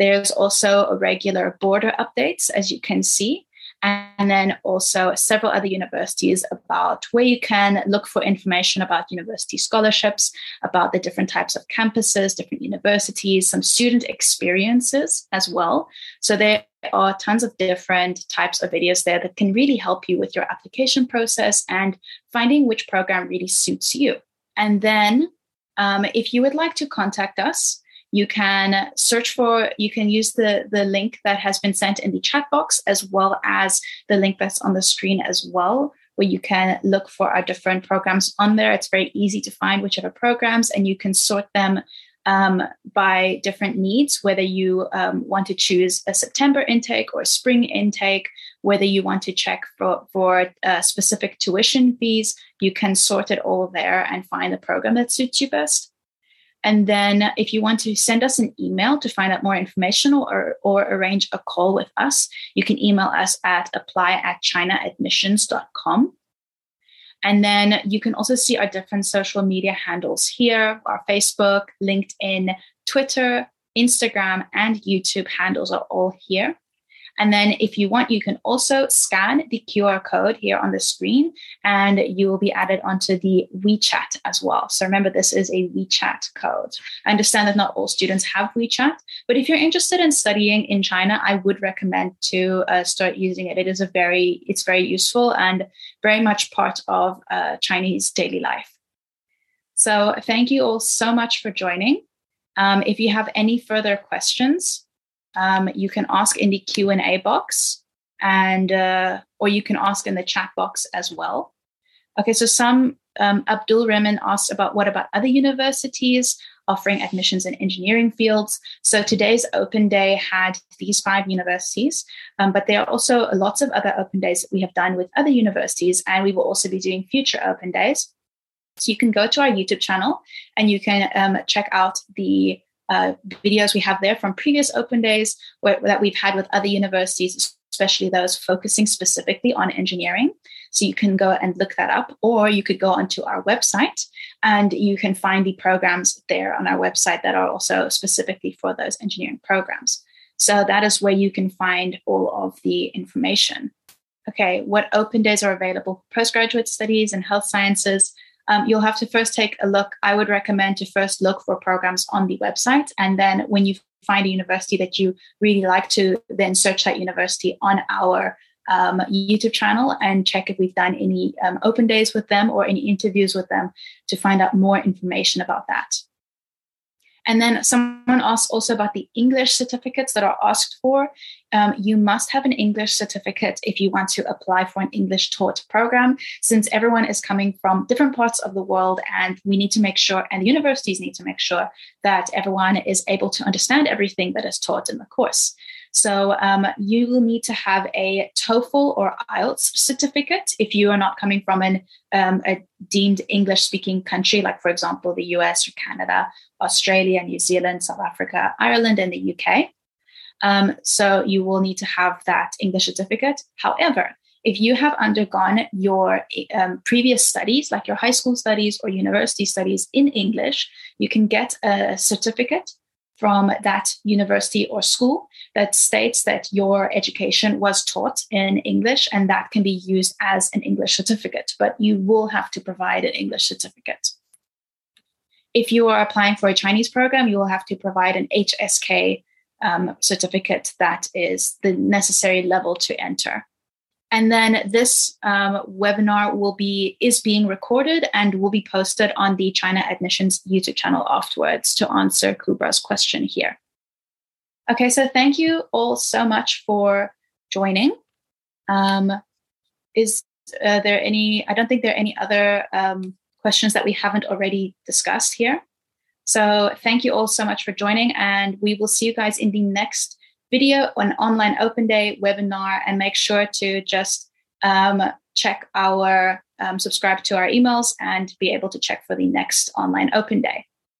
There's also a regular border updates, as you can see, and then also several other universities about where you can look for information about university scholarships, about the different types of campuses, different universities, some student experiences as well. So there are tons of different types of videos there that can really help you with your application process and finding which program really suits you. And then um, if you would like to contact us, you can search for, you can use the, the link that has been sent in the chat box, as well as the link that's on the screen as well, where you can look for our different programs on there. It's very easy to find whichever programs, and you can sort them um, by different needs, whether you um, want to choose a September intake or a spring intake, whether you want to check for, for uh, specific tuition fees, you can sort it all there and find the program that suits you best. And then if you want to send us an email to find out more information or, or arrange a call with us, you can email us at apply at china admissions dot com. And then you can also see our different social media handles here. Our Facebook, LinkedIn, Twitter, Instagram, and YouTube handles are all here. And then if you want, you can also scan the Q R code here on the screen and you will be added onto the WeChat as well. So remember, this is a WeChat code. I understand that not all students have WeChat, but if you're interested in studying in China, I would recommend to uh, start using it. It is a very, it's very useful and very much part of uh, Chinese daily life. So thank you all so much for joining. Um, if you have any further questions, Um, you can ask in the Q and A box and uh, or you can ask in the chat box as well. Okay, so some um, Abdul Rahman asked about what about other universities offering admissions in engineering fields. So today's open day had these five universities, um, but there are also lots of other open days that we have done with other universities, and we will also be doing future open days. So you can go to our YouTube channel and you can um, check out the Uh, videos we have there from previous open days where, that we've had with other universities, especially those focusing specifically on engineering. So you can go and look that up, or you could go onto our website and you can find the programs there on our website that are also specifically for those engineering programs. So that is where you can find all of the information. Okay, what open days are available for postgraduate studies and health sciences? Um, you'll have to first take a look. I would recommend to first look for programs on the website. And then when you find a university that you really like to, then search that university on our um, YouTube channel and check if we've done any um, open days with them or any interviews with them to find out more information about that. And then someone asked also about the English certificates that are asked for. Um, you must have an English certificate if you want to apply for an English taught program, since everyone is coming from different parts of the world, and we need to make sure, and the universities need to make sure, that everyone is able to understand everything that is taught in the course. So um, you will need to have a TOEFL or I E L T S certificate if you are not coming from an, um, a deemed English-speaking country, like, for example, the U S or Canada, Australia, New Zealand, South Africa, Ireland, and the U K. Um, so you will need to have that English certificate. However, if you have undergone your um, previous studies, like your high school studies or university studies in English, you can get a certificate from that university or school that states that your education was taught in English, and that can be used as an English certificate, but you will have to provide an English certificate. If you are applying for a Chinese program, you will have to provide an H S K um, certificate that is the necessary level to enter. And then this um, webinar will be is being recorded and will be posted on the China Admissions YouTube channel afterwards to answer Kubra's question here. Okay, so thank you all so much for joining. Um, is uh, there any, I don't think there are any other um, questions that we haven't already discussed here. So thank you all so much for joining, and we will see you guys in the next video, an online open day webinar, and make sure to just um, check our, um, subscribe to our emails and be able to check for the next online open day.